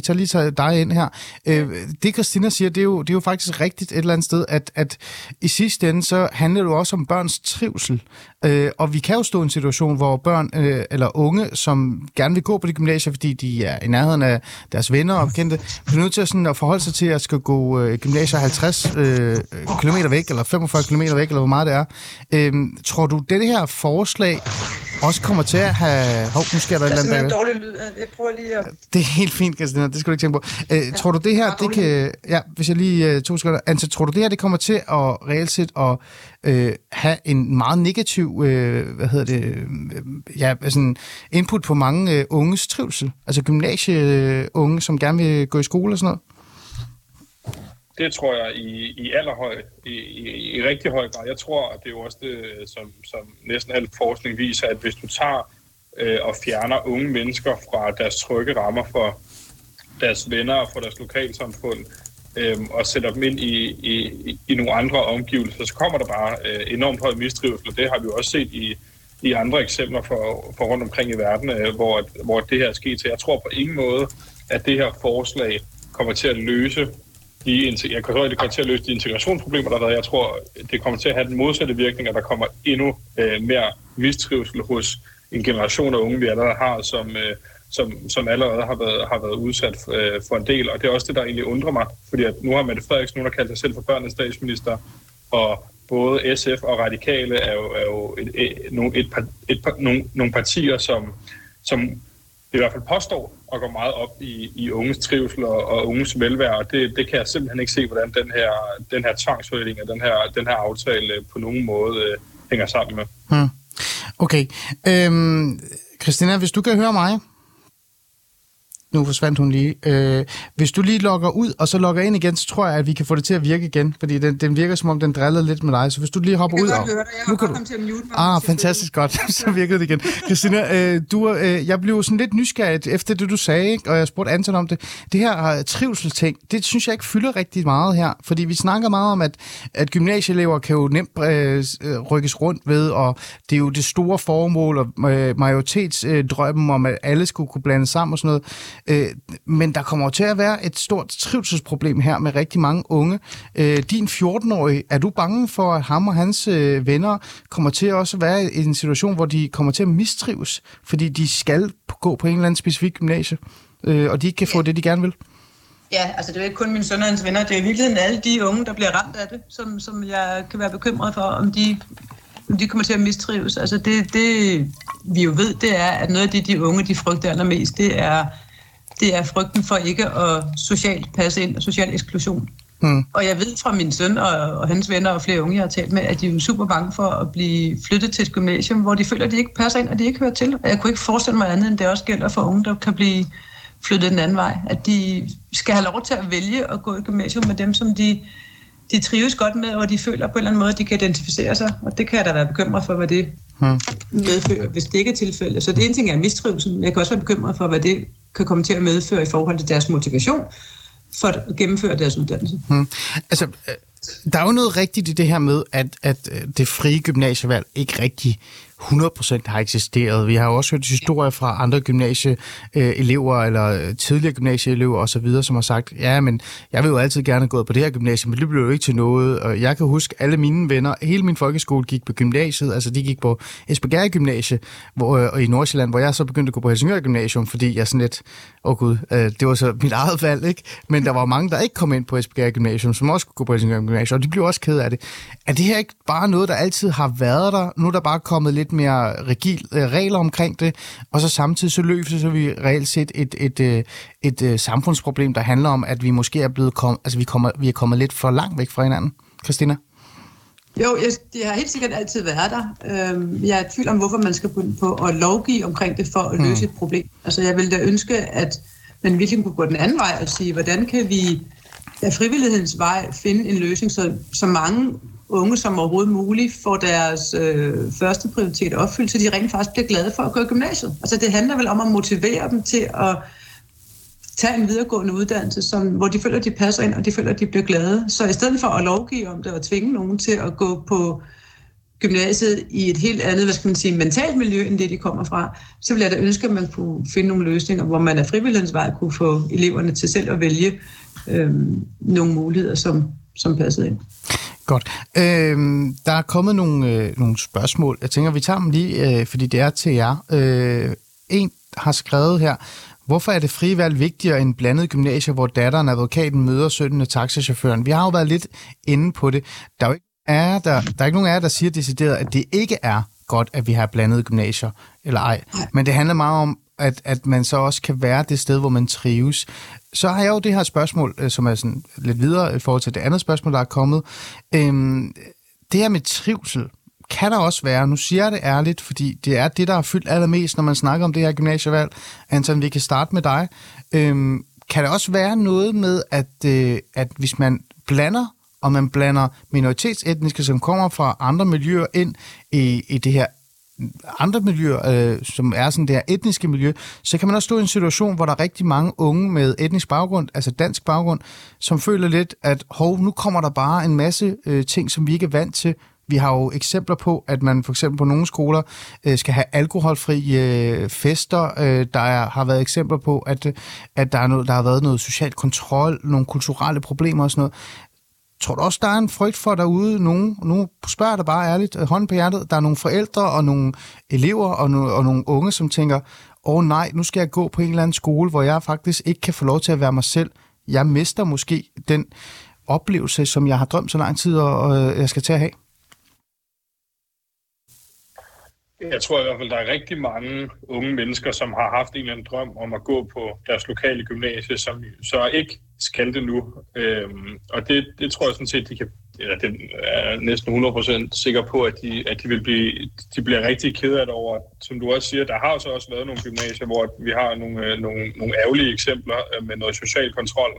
tager lige dig ind her. Det Christina siger, det er jo faktisk rigtigt et eller andet sted, at i sidste ende så handler det også om børns trivsel. Og vi kan jo stå i en situation, hvor børn eller unge, som gerne vil gå på de gymnasier, fordi de er i nærheden af deres venner og bekendte, bliver nødt til sådan at forholde sig til, at skal gå gymnasier 50 km væk, eller 45 km væk, eller hvor meget det er. Tror du, det her forslag også kommer til at have... Hov, nu sker der et eller andet dårlig lyd. Jeg prøver lige at... Det er helt fint, Christina. Det skal du ikke tænke på. Tror du, det her... Det kan... Ja, hvis jeg lige 2 sekunder... Anton, tror du, det her det kommer til at reelt set at have en meget negativ input på mange unges trivsel? Altså gymnasieunge, som gerne vil gå i skole og sådan noget? Det tror jeg i rigtig høj grad. Jeg tror, at det er jo også det, som næsten al forskning viser, at hvis du tager og fjerner unge mennesker fra deres trygge rammer for deres venner og for deres lokalsamfund, og sætter dem ind i nogle andre omgivelser, så kommer der bare enormt høj mistrivsel, og det har vi jo også set i andre eksempler for rundt omkring i verden, hvor det her er sket. Så jeg tror på ingen måde, at det her forslag kommer til at løse de integrationsproblemer, der har været. Jeg tror, det kommer til at have den modsatte virkning, at der kommer endnu mere mistrivsel hos en generation af unge, vi allerede har, som allerede har været udsat for en del. Og det er også det, der egentlig undrer mig, fordi at nu har Mette Frederiksen, hun har kaldt sig selv for børnenes statsminister, og både SF og Radikale er jo nogle partier, som i hvert fald påstår og går meget op i unges trivsel og unges velvære, og det kan jeg simpelthen ikke se, hvordan den her tvangsfordeling og den her aftale på nogen måde hænger sammen med. Okay. Christina, hvis du kan høre mig... Nu forsvandt hun lige. Hvis du lige logger ud, og så logger ind igen, så tror jeg, at vi kan få det til at virke igen. Fordi den virker, som om den drillede lidt med dig. Så hvis du lige hopper ud... Jeg kan godt høre dig. Jeg har godt kommet til at mute mig. Fantastisk godt. Så virkede det igen. Christina, jeg blev sådan lidt nysgerrig efter det, du sagde, ikke? Og jeg spurgte Anton om det. Det her trivselting, det synes jeg ikke fylder rigtig meget her. Fordi vi snakker meget om, at gymnasieelever kan jo nemt rykkes rundt ved, og det er jo det store formål, og majoritetsdrømmen om, at alle skulle kunne blande sammen og sådan noget. Men der kommer til at være et stort trivselsproblem her med rigtig mange unge. Din 14-årige, er du bange for, at ham og hans venner kommer til også at være i en situation, hvor de kommer til at mistrives, fordi de skal gå på en eller anden specifik gymnasie, og de ikke kan få det, de gerne vil? Ja, altså det er jo ikke kun min søn og hans venner, det er i virkeligheden alle de unge, der bliver ramt af det, som jeg kan være bekymret for, om de kommer til at mistrives. Altså det vi jo ved, det er, at noget af det, de unge de frygter allermest, det er frygten for ikke at socialt passe ind og social eksklusion. Og jeg ved fra min søn og hans venner og flere unge, jeg har talt med, at de er jo super bange for at blive flyttet til et gymnasium, hvor de føler, at de ikke passer ind, og de ikke hører til. Jeg kunne ikke forestille mig andet, end det også gælder for unge, der kan blive flyttet den anden vej. At de skal have lov til at vælge at gå i gymnasium med dem, som de trives godt med, og de føler på en eller anden måde, at de kan identificere sig. Og det kan jeg da være bekymret for, hvad det medfører, hvis det ikke er tilfældet. Så det ene ting er mistrivsel, men jeg kan også være bekymret for, hvad det kan komme til at medføre i forhold til deres motivation for at gennemføre deres uddannelse. Altså, der er jo noget rigtigt i det her med, at det frie gymnasievalg ikke rigtig 100% har eksisteret. Vi har jo også hørt historier fra andre gymnasieelever eller tidligere gymnasieelever osv., som har sagt, ja, men jeg vil jo altid gerne gå på det her gymnasium, men det blev jo ikke til noget. Og jeg kan huske, alle mine venner, hele min folkeskole gik på gymnasiet, altså de gik på Esbjerg Gymnasium og i Nordsjælland, hvor jeg så begyndte at gå på Helsingør Gymnasium, fordi jeg sådan lidt, det var så mit eget valg, ikke? Men der var mange, der ikke kom ind på Esbjerg Gymnasium, som også kunne gå på Helsingør Gymnasium, og de blev også ked af det. Er det her ikke bare noget, der altid har været der? Nu er der bare kommet lidt mere rigide regler omkring det, og så samtidig så løser vi reelt set et samfundsproblem, der handler om, at vi måske er blevet kommet lidt for langt væk fra hinanden. Christina? Jo, det har helt sikkert altid været der. Jeg er i tvivl om, hvorfor man skal på at lovgive omkring det for at løse et problem. Altså, jeg ville da ønske, at man virkelig kunne gå den anden vej og sige, hvordan kan vi af frivillighedens vej finde en løsning, så mange unge som overhovedet muligt får deres første prioritet opfyldt, så de rent faktisk bliver glade for at gå i gymnasiet. Altså det handler vel om at motivere dem til at tage en videregående uddannelse, som, hvor de føler, de passer ind, og de føler, de bliver glade. Så i stedet for at lovgive om det og tvinge nogen til at gå på gymnasiet i et helt andet, hvad skal man sige, mentalt miljø, end det de kommer fra, så ville jeg da ønske, at man kunne finde nogle løsninger, hvor man af frivillighedens vej kunne få eleverne til selv at vælge nogle muligheder, som passede ind. Godt. Der er kommet nogle spørgsmål. Jeg tænker, vi tager dem lige, fordi det er til jer. En har skrevet her, hvorfor er det frie valg vigtigere end blandet gymnasier, hvor datteren advokaten møder sønnen af taxichaufføren? Vi har jo været lidt inde på det. Der er ikke nogen af jer, der siger decideret, at det ikke er godt, at vi har blandede gymnasier, eller ej. Men det handler meget om, at man så også kan være det sted, hvor man trives. Så har jeg jo det her spørgsmål, som er sådan lidt videre i forhold til det andet spørgsmål, der er kommet. Det her med trivsel, kan der også være, nu siger jeg det ærligt, fordi det er det, der er fyldt allermest, når man snakker om det her gymnasievalg. Anton, vi kan starte med dig. Kan der også være noget med, at hvis man blander, og man blander minoritetsetniske, som kommer fra andre miljøer ind i det her andre miljøer, som er sådan det her etniske miljø, så kan man også stå i en situation, hvor der er rigtig mange unge med etnisk baggrund, altså dansk baggrund, som føler lidt, at nu kommer der bare en masse ting, som vi ikke er vant til. Vi har jo eksempler på, at man for eksempel på nogle skoler skal have alkoholfri fester. Har været eksempler på, at der har været noget social kontrol, nogle kulturelle problemer og sådan noget. Tror du også, der er en frygt for derude? Nu spørger der bare ærligt, hånden på hjertet. Der er nogle forældre og nogle elever og nogle unge, som tænker, nej, nu skal jeg gå på en eller anden skole, hvor jeg faktisk ikke kan få lov til at være mig selv. Jeg mister måske den oplevelse, som jeg har drømt så lang tid, og jeg skal til at have. Jeg tror i hvert fald, der er rigtig mange unge mennesker, som har haft en eller anden drøm om at gå på deres lokale gymnasie, som så ikke skal det nu. Og det tror jeg sådan set, de kan, eller det er næsten 100% sikker på, at de bliver rigtig ked af det over. Som du også siger, der har jo så også været nogle gymnasier, hvor vi har nogle ærgerlige eksempler med noget social kontrol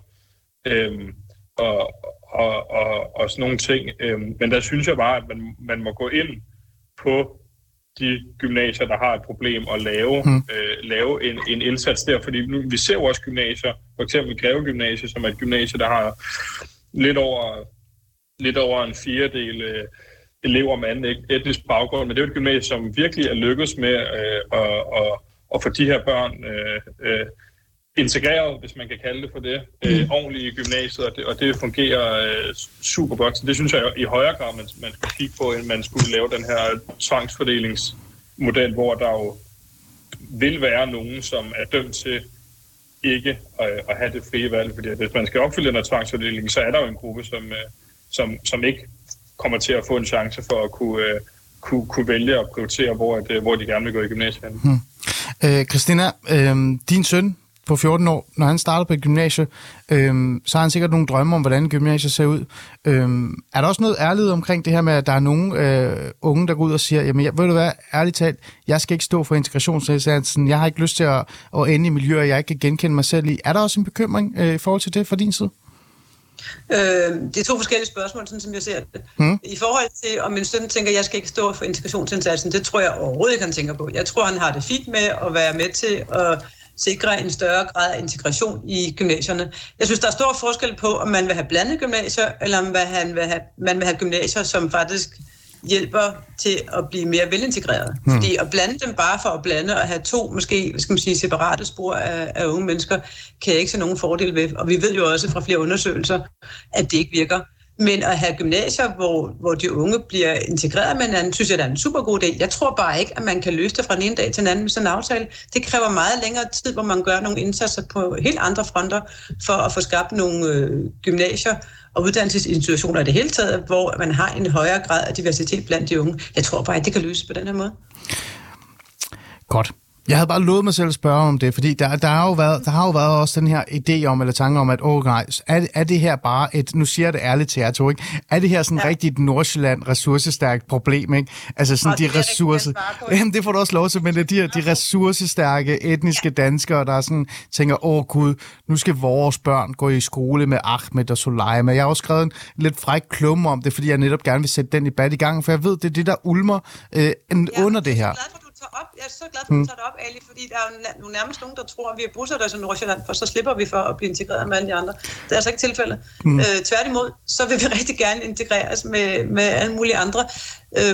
og sådan nogle ting. Men der synes jeg bare, at man må gå ind på de gymnasier, der har et problem, at lave en indsats der. Fordi nu, vi ser jo også gymnasier, for eksempel Greve Gymnasium, som er et gymnasie, der har lidt over en 4/4 elever med anden etnisk baggrund. Men det er jo et gymnasie, som virkelig er lykkedes med at få de her børn integreret, hvis man kan kalde det for det, ordentligt i gymnasiet, og det fungerer super godt. Så det synes jeg i højere grad, man skulle kigge på, end man skulle lave den her tvangsfordelingsmodel, hvor der jo vil være nogen, som er dømt til ikke at have det frie valg. Fordi hvis man skal opfylde den her tvangsfordeling, så er der jo en gruppe, som ikke kommer til at få en chance for at kunne vælge og prioritere, hvor de gerne vil gå i gymnasiet. Christina, din søn på 14 år, når han starter på et gymnasie, så har han sikkert nogle drømme om, hvordan gymnasiet ser ud. Er der også noget ærlighed omkring det her med, at der er nogle unge, der går ud og siger, jamen, ved du hvad, ærligt talt, jeg skal ikke stå for integrationsnedsansen, jeg har ikke lyst til at ende i miljøer, jeg ikke kan genkende mig selv i. Er der også en bekymring i forhold til det fra din side? Det er to forskellige spørgsmål, sådan som jeg ser det. I forhold til, om min søn tænker, jeg skal ikke stå for integrationsindsatsen, det tror jeg overhovedet ikke, han tænker på. Jeg tror, han har det fint med at være med til at sikre en større grad af integration i gymnasierne. Jeg synes, der er stor forskel på, om man vil have blandede gymnasier, eller om man vil have gymnasier, som faktisk hjælper til at blive mere velintegreret. Fordi at blande dem bare for at blande og have to måske skal man sige, separate spor af unge mennesker, kan jeg ikke se nogen fordel ved. Og vi ved jo også fra flere undersøgelser, at det ikke virker. Men at have gymnasier, hvor de unge bliver integreret med hinanden, synes jeg, der er en super god idé. Jeg tror bare ikke, at man kan løse det fra den ene dag til den anden med sådan en aftale. Det kræver meget længere tid, hvor man gør nogle indsatser på helt andre fronter for at få skabt nogle gymnasier og uddannelsesinstitutioner i det hele taget, hvor man har en højere grad af diversitet blandt de unge. Jeg tror bare ikke, det kan løses på den her måde. Godt. Jeg havde bare lovet mig selv at spørge om det, fordi der har jo været også den her idé om, eller tanke om, at er det her bare et, nu siger jeg det ærligt til jer to, ikke? Er det her sådan rigtigt Nordsjælland ressourcestærkt problem, ikke? Altså sådan de ressourcer. Jamen det får du også lov til, men det er de ressourcestærke etniske danskere, der sådan tænker, gud, nu skal vores børn gå i skole med Ahmed og Soleima. Jeg har også skrevet en lidt fræk klumme om det, fordi jeg netop gerne vil sætte den debat i gang, for jeg ved, det er det, der ulmer under det her. tager op. Jeg er så glad for, at du tager det op, Ali, fordi der er jo nærmest nogen, der tror, at vi er busser i Nordsjælland, for så slipper vi for at blive integreret med alle de andre. Det er altså ikke tilfældet. Tværtimod, så vil vi rigtig gerne integreres med alle mulige andre.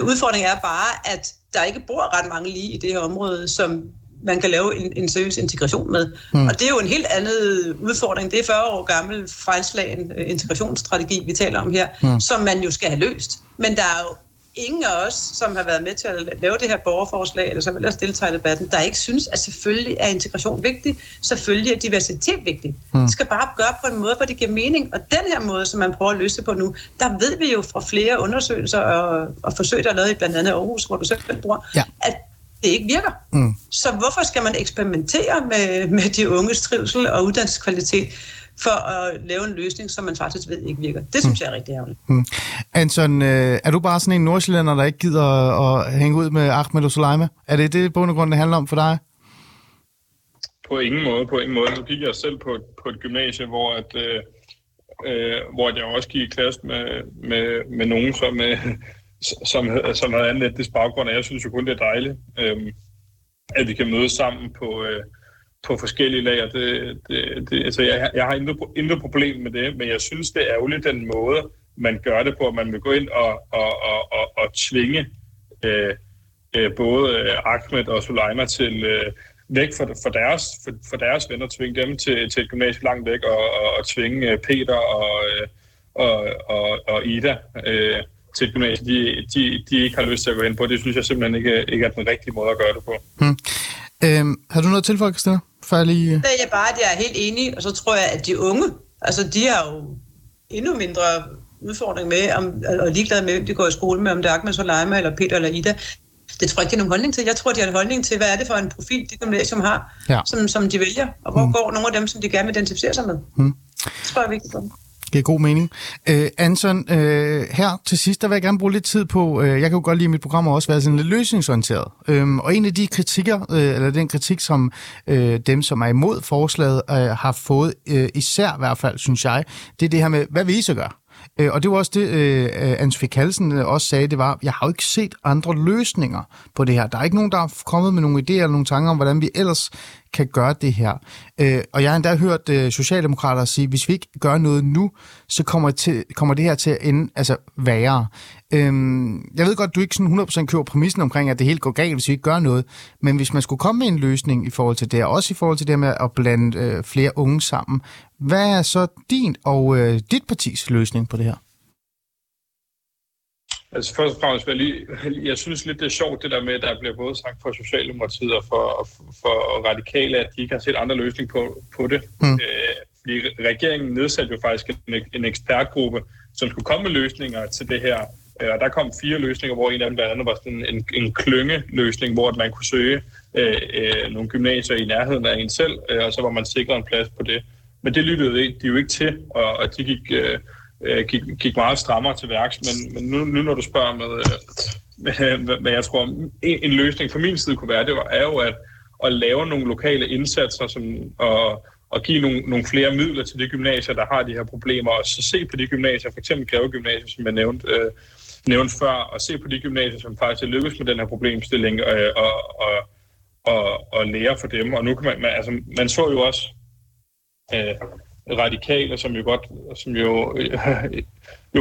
Udfordringen er bare, at der ikke bor ret mange lige i det her område, som man kan lave en seriøs integration med. Og det er jo en helt anden udfordring. Det er 40 år gammel fejlslagen integrationsstrategi, vi taler om her, som man jo skal have løst. Men der er jo ingen af os, som har været med til at lave det her borgerforslag, eller som ellers deltager i debatten, der ikke synes, at selvfølgelig er integration vigtig, selvfølgelig er diversitet vigtig. Det skal bare gøre på en måde, hvor det giver mening. Og den her måde, som man prøver at løse på nu, der ved vi jo fra flere undersøgelser og forsøg, der er lavet i blandt andet Aarhus, hvor du selv bor, at det ikke virker. Så hvorfor skal man eksperimentere med de unges trivsel og uddannelseskvalitet, for at lave en løsning, som man faktisk ved ikke virker? Det synes jeg er rigtig ærgerligt. Anton, er du bare sådan en nordsjællænder, der ikke gider at hænge ud med Ahmed og Soleima? Er det det, bundegrunden det handler om for dig? På ingen måde. Nu gik jeg selv på et gymnasie, hvor jeg også gik i klasse med nogen, som havde anden etnisk baggrund, og jeg synes jo kun, det er dejligt, at vi kan mødes sammen på forskellige lag. Altså jeg har intet problem med det, men jeg synes, det er ærgerligt den måde, man gør det på, at man vil gå ind og tvinge både Ahmed og Soleima til væk fra deres venner, tvinge dem til et gymnasium langt væk, og tvinge Peter og Ida til et gymnasium, de ikke har lyst til at gå ind på. Det synes jeg simpelthen ikke er den rigtige måde at gøre det på. Har du noget tilføje, Christina? Det er bare, at jeg er helt enig, og så tror jeg, at de unge, altså de har jo endnu mindre udfordring med, og ligeglade med, hvem de går i skole med, om det er Ahmed Soleima, eller Peter eller Ida. Det tror jeg ikke, de har nogen holdning til. Jeg tror, de har en holdning til, hvad er det for en profil, det gymnasium har, som de vælger, og hvor går nogle af dem, som de gerne vil identificere sig med. Det tror jeg er vigtigt for dem. Det er god mening. Anton, her til sidst, der vil jeg gerne bruge lidt tid på, jeg kan jo godt lide, at mit program har også været sådan lidt løsningsorienteret. Og en af de kritikker, eller den kritik, som dem, som er imod forslaget, har fået, især i hvert fald, synes jeg, det er det her med, hvad vil I så gøre? Og det var også det, Anne Sofie Callesen også sagde, det var, jeg har jo ikke set andre løsninger på det her. Der er ikke nogen, der er kommet med nogle idéer eller nogle tanker om, hvordan vi ellers kan gøre det her. Og jeg har endda hørt socialdemokrater sige, hvis vi ikke gør noget nu, så kommer det her til at ende værre. Jeg ved godt, du ikke sådan 100% kører præmissen omkring, at det hele går galt, hvis vi ikke gør noget. Men hvis man skulle komme med en løsning i forhold til det, og også i forhold til det med at blande flere unge sammen, hvad er så din og dit partis løsning på det her? Altså først og fremmest, jeg synes lidt, det er sjovt det der med, at der bliver både sagt for Socialdemokratiet og for radikale, at de ikke har set andre løsninger på det. Fordi regeringen nedsatte jo faktisk en ekspertgruppe, som skulle komme med løsninger til det her. Og der kom 4 løsninger, hvor en af dem blandt andet var sådan en klyngeløsning, hvor man kunne søge nogle gymnasier i nærheden af en selv, og så var man sikret en plads på det. Men det lyttede de jo ikke til, og de gik meget strammere til værks, men nu når du spørger med hvad jeg tror en løsning fra min side kunne være, er jo at lave nogle lokale indsatser, og give nogle flere midler til de gymnasier, der har de her problemer, og så se på de gymnasier, f.eks. Greve Gymnasium, som jeg nævnte før, og se på de gymnasier, som faktisk er lykkedes med den her problemstilling, og lære for dem. Og nu kan man så jo også radikale, som jo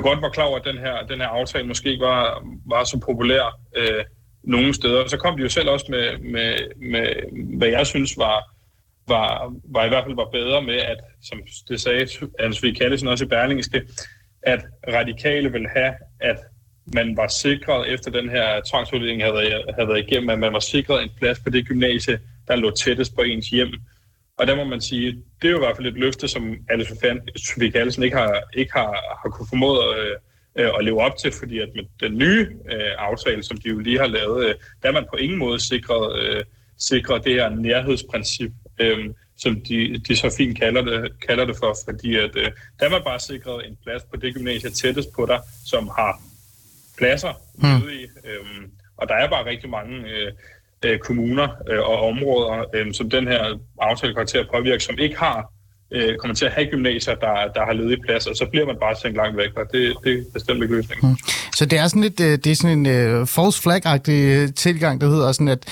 godt var klar over, at den her aftale måske ikke var så populær nogle steder. Så kom de jo selv også med hvad jeg synes var i hvert fald var bedre med, at, som det sagde Anne Sofie Callesen også i Berlingske, at radikale ville have, at man var sikret, efter den her tvangsuddeling havde været igennem, at man var sikret en plads på det gymnasie, der lå tættest på ens hjem. Og der må man sige, det er jo i hvert fald et løfte, som Alis Fædreland Galsen ikke har kunnet formået at leve op til, fordi at med den nye aftale, som de jo lige har lavet, der er man på ingen måde sikret det her nærhedsprincip, som de så fint kalder det for, fordi at der er man bare sikret en plads på det gymnasium tættest på dig, som har pladser ude i. Og der er bare rigtig mange kommuner og områder, som den her aftale kommer til at påvirke, som ikke har kommer til at have gymnasier, der har ledige plads, og så bliver man bare tænkt langt væk, og det er bestemt ikke løsningen. Mm. Så det er sådan lidt, det er sådan en false flag-agtig tilgang, der hedder sådan, at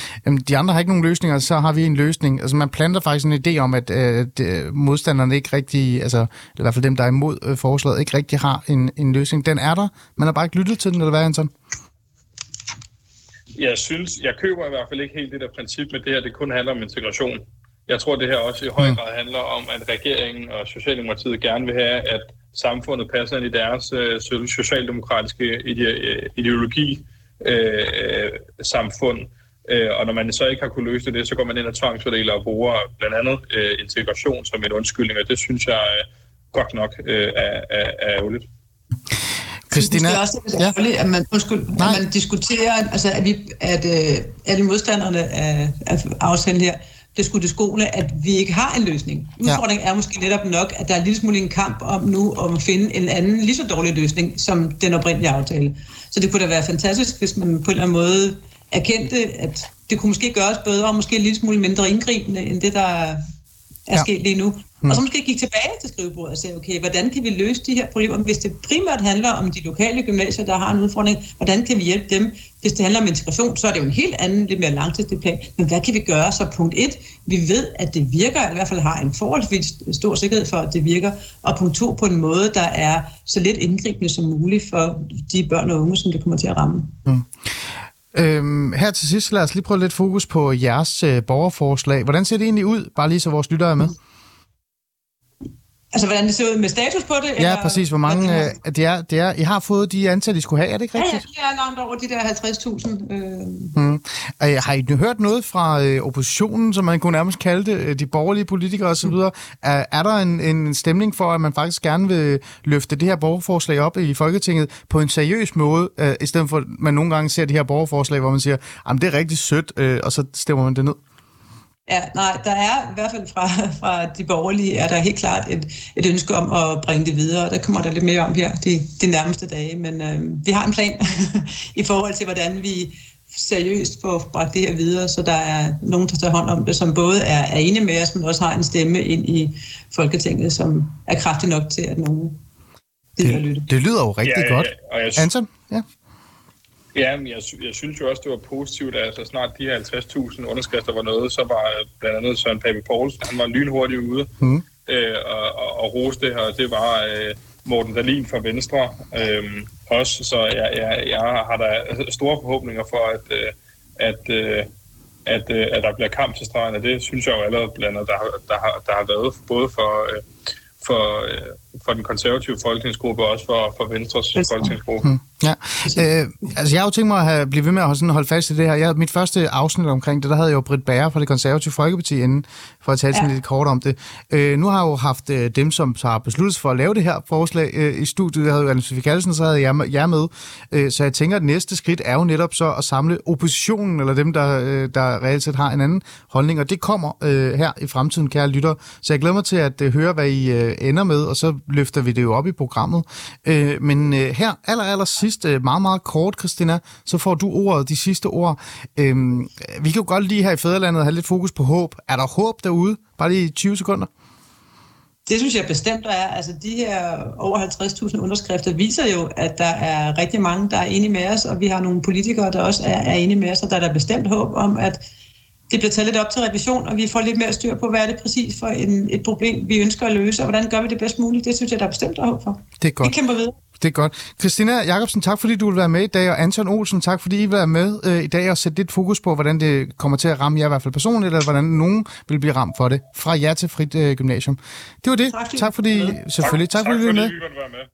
de andre har ikke nogen løsninger, så har vi en løsning. Altså man planter faktisk en idé om, at modstanderne ikke rigtig, altså i hvert fald dem, der er imod forslaget, ikke rigtig har en løsning. Den er der, man har bare ikke lyttet til den, eller hvad, Anton? Jeg køber i hvert fald ikke helt det der princip med det her, det kun handler om integration. Jeg tror, det her også i høj grad handler om, at regeringen og Socialdemokratiet gerne vil have, at samfundet passer ind i deres socialdemokratiske ideologi samfund. Og når man så ikke har kunnet løse det, så går man ind og tvangsfordeler og bruger blandt andet integration som en undskyldning, og det synes jeg godt nok er ærgerligt. Christina. Det er også ærgerligt, at man diskuterer, altså, at modstanderne af aftalen her, det skulle det skole, at vi ikke har en løsning. Udfordringen er måske netop nok, at der er en lille smule en kamp om nu om at finde en anden lige så dårlig løsning, som den oprindelige aftale. Så det kunne da være fantastisk, hvis man på en eller anden måde erkendte, at det kunne måske gøres bedre, og måske en lille smule mindre indgribende, end det, der er sket lige nu. Og så måske gik tilbage til skrivebordet og sagde, okay, hvordan kan vi løse de her problemer? Hvis det primært handler om de lokale gymnasier, der har en udfordring, hvordan kan vi hjælpe dem? Hvis det handler om integration, så er det jo en helt anden, lidt mere langsigtet plan. Men hvad kan vi gøre? Så punkt 1, vi ved, at det virker, eller i hvert fald har en forholdsvis stor sikkerhed for, at det virker. Og punkt 2, på en måde, der er så lidt indgribende som muligt for de børn og unge, som det kommer til at ramme. Mm. Her til sidst, lad os lige prøve lidt fokus på jeres borgerforslag. Hvordan ser det egentlig ud? Bare lige så vores lyttere er med. Altså, hvordan det ser ud med status på det? Ja, eller præcis. Hvor mange I har fået de antal, I skulle have. Er det ikke rigtigt? Ja, de er langt over de der 50.000. Har I hørt noget fra oppositionen, som man kunne nærmest kalde det, de borgerlige politikere osv.? Er der en stemning for, at man faktisk gerne vil løfte det her borgerforslag op i Folketinget på en seriøs måde, i stedet for, at man nogle gange ser det her borgerforslag, hvor man siger, jamen det er rigtig sødt, og så stemmer man det ned? Ja, nej, der er i hvert fald fra de borgerlige, er der helt klart et ønske om at bringe det videre, og der kommer der lidt mere om her de nærmeste dage, men vi har en plan i forhold til, hvordan vi seriøst får bragt det her videre, så der er nogen, der tager hånd om det, som både er enige med os, men også har en stemme ind i Folketinget, som er kraftig nok til, at nogen gider lytte. Det lyder jo rigtig godt. Anton? Ja. Ja, men jeg synes jo også, det var positivt, at så snart de her 50.000 underskrifter var noget, så var blandt andet Søren Pape Poulsen, han var lynhurtigt ude og roste det her, og det var Morten Dahlin fra Venstre også, så jeg har da store forhåbninger for, at der bliver kamp til stregen, og det synes jeg jo allerede blandt andet, der har været både for den konservative folketingsgruppe og også for Venstres folketingsgruppe. Ja, altså jeg har jo tænkt mig at blive ved med at holde fast i det her. Mit første afsnit omkring det, der havde jeg jo Britt Bager fra det konservative Folkeparti inden, for at tale sådan lidt kort om det. Nu har jeg jo haft dem, som har besluttet sig for at lave det her forslag i studiet. Jeg havde jo Anne Sofie Callesen, så havde jeg med. Så jeg tænker, at næste skridt er jo netop så at samle oppositionen, eller dem, der reelt set har en anden holdning. Og det kommer her i fremtiden, kære lytter. Så jeg glæder mig til at høre, hvad I ender med, og så løfter vi det jo op i programmet. Men her aller sidst, meget, meget kort, Christina, så får du ordet, de sidste ord. Vi kan jo godt lige her i Fædrelandet have lidt fokus på håb. Er der håb derude? Bare lige 20 sekunder. Det synes jeg bestemt, der er. Altså, de her over 50.000 underskrifter viser jo, at der er rigtig mange, der er enige med os, og vi har nogle politikere, der også er enige med os, og der er der bestemt håb om, at det bliver taget lidt op til revision, og vi får lidt mere styr på, hvad er det præcis for et problem, vi ønsker at løse, og hvordan gør vi det bedst muligt. Det synes jeg, der er bestemt håb for. Det er godt. Vi kæmper videre. Det er godt. Christina Jacobsen, tak fordi du vil være med i dag, og Anton Olsen, tak fordi I vil være med i dag og sætte lidt fokus på, hvordan det kommer til at ramme jer i hvert fald personligt, eller hvordan nogen vil blive ramt for det. Fra jer til Frit Gymnasium. Det var det. Tak fordi I ville være med.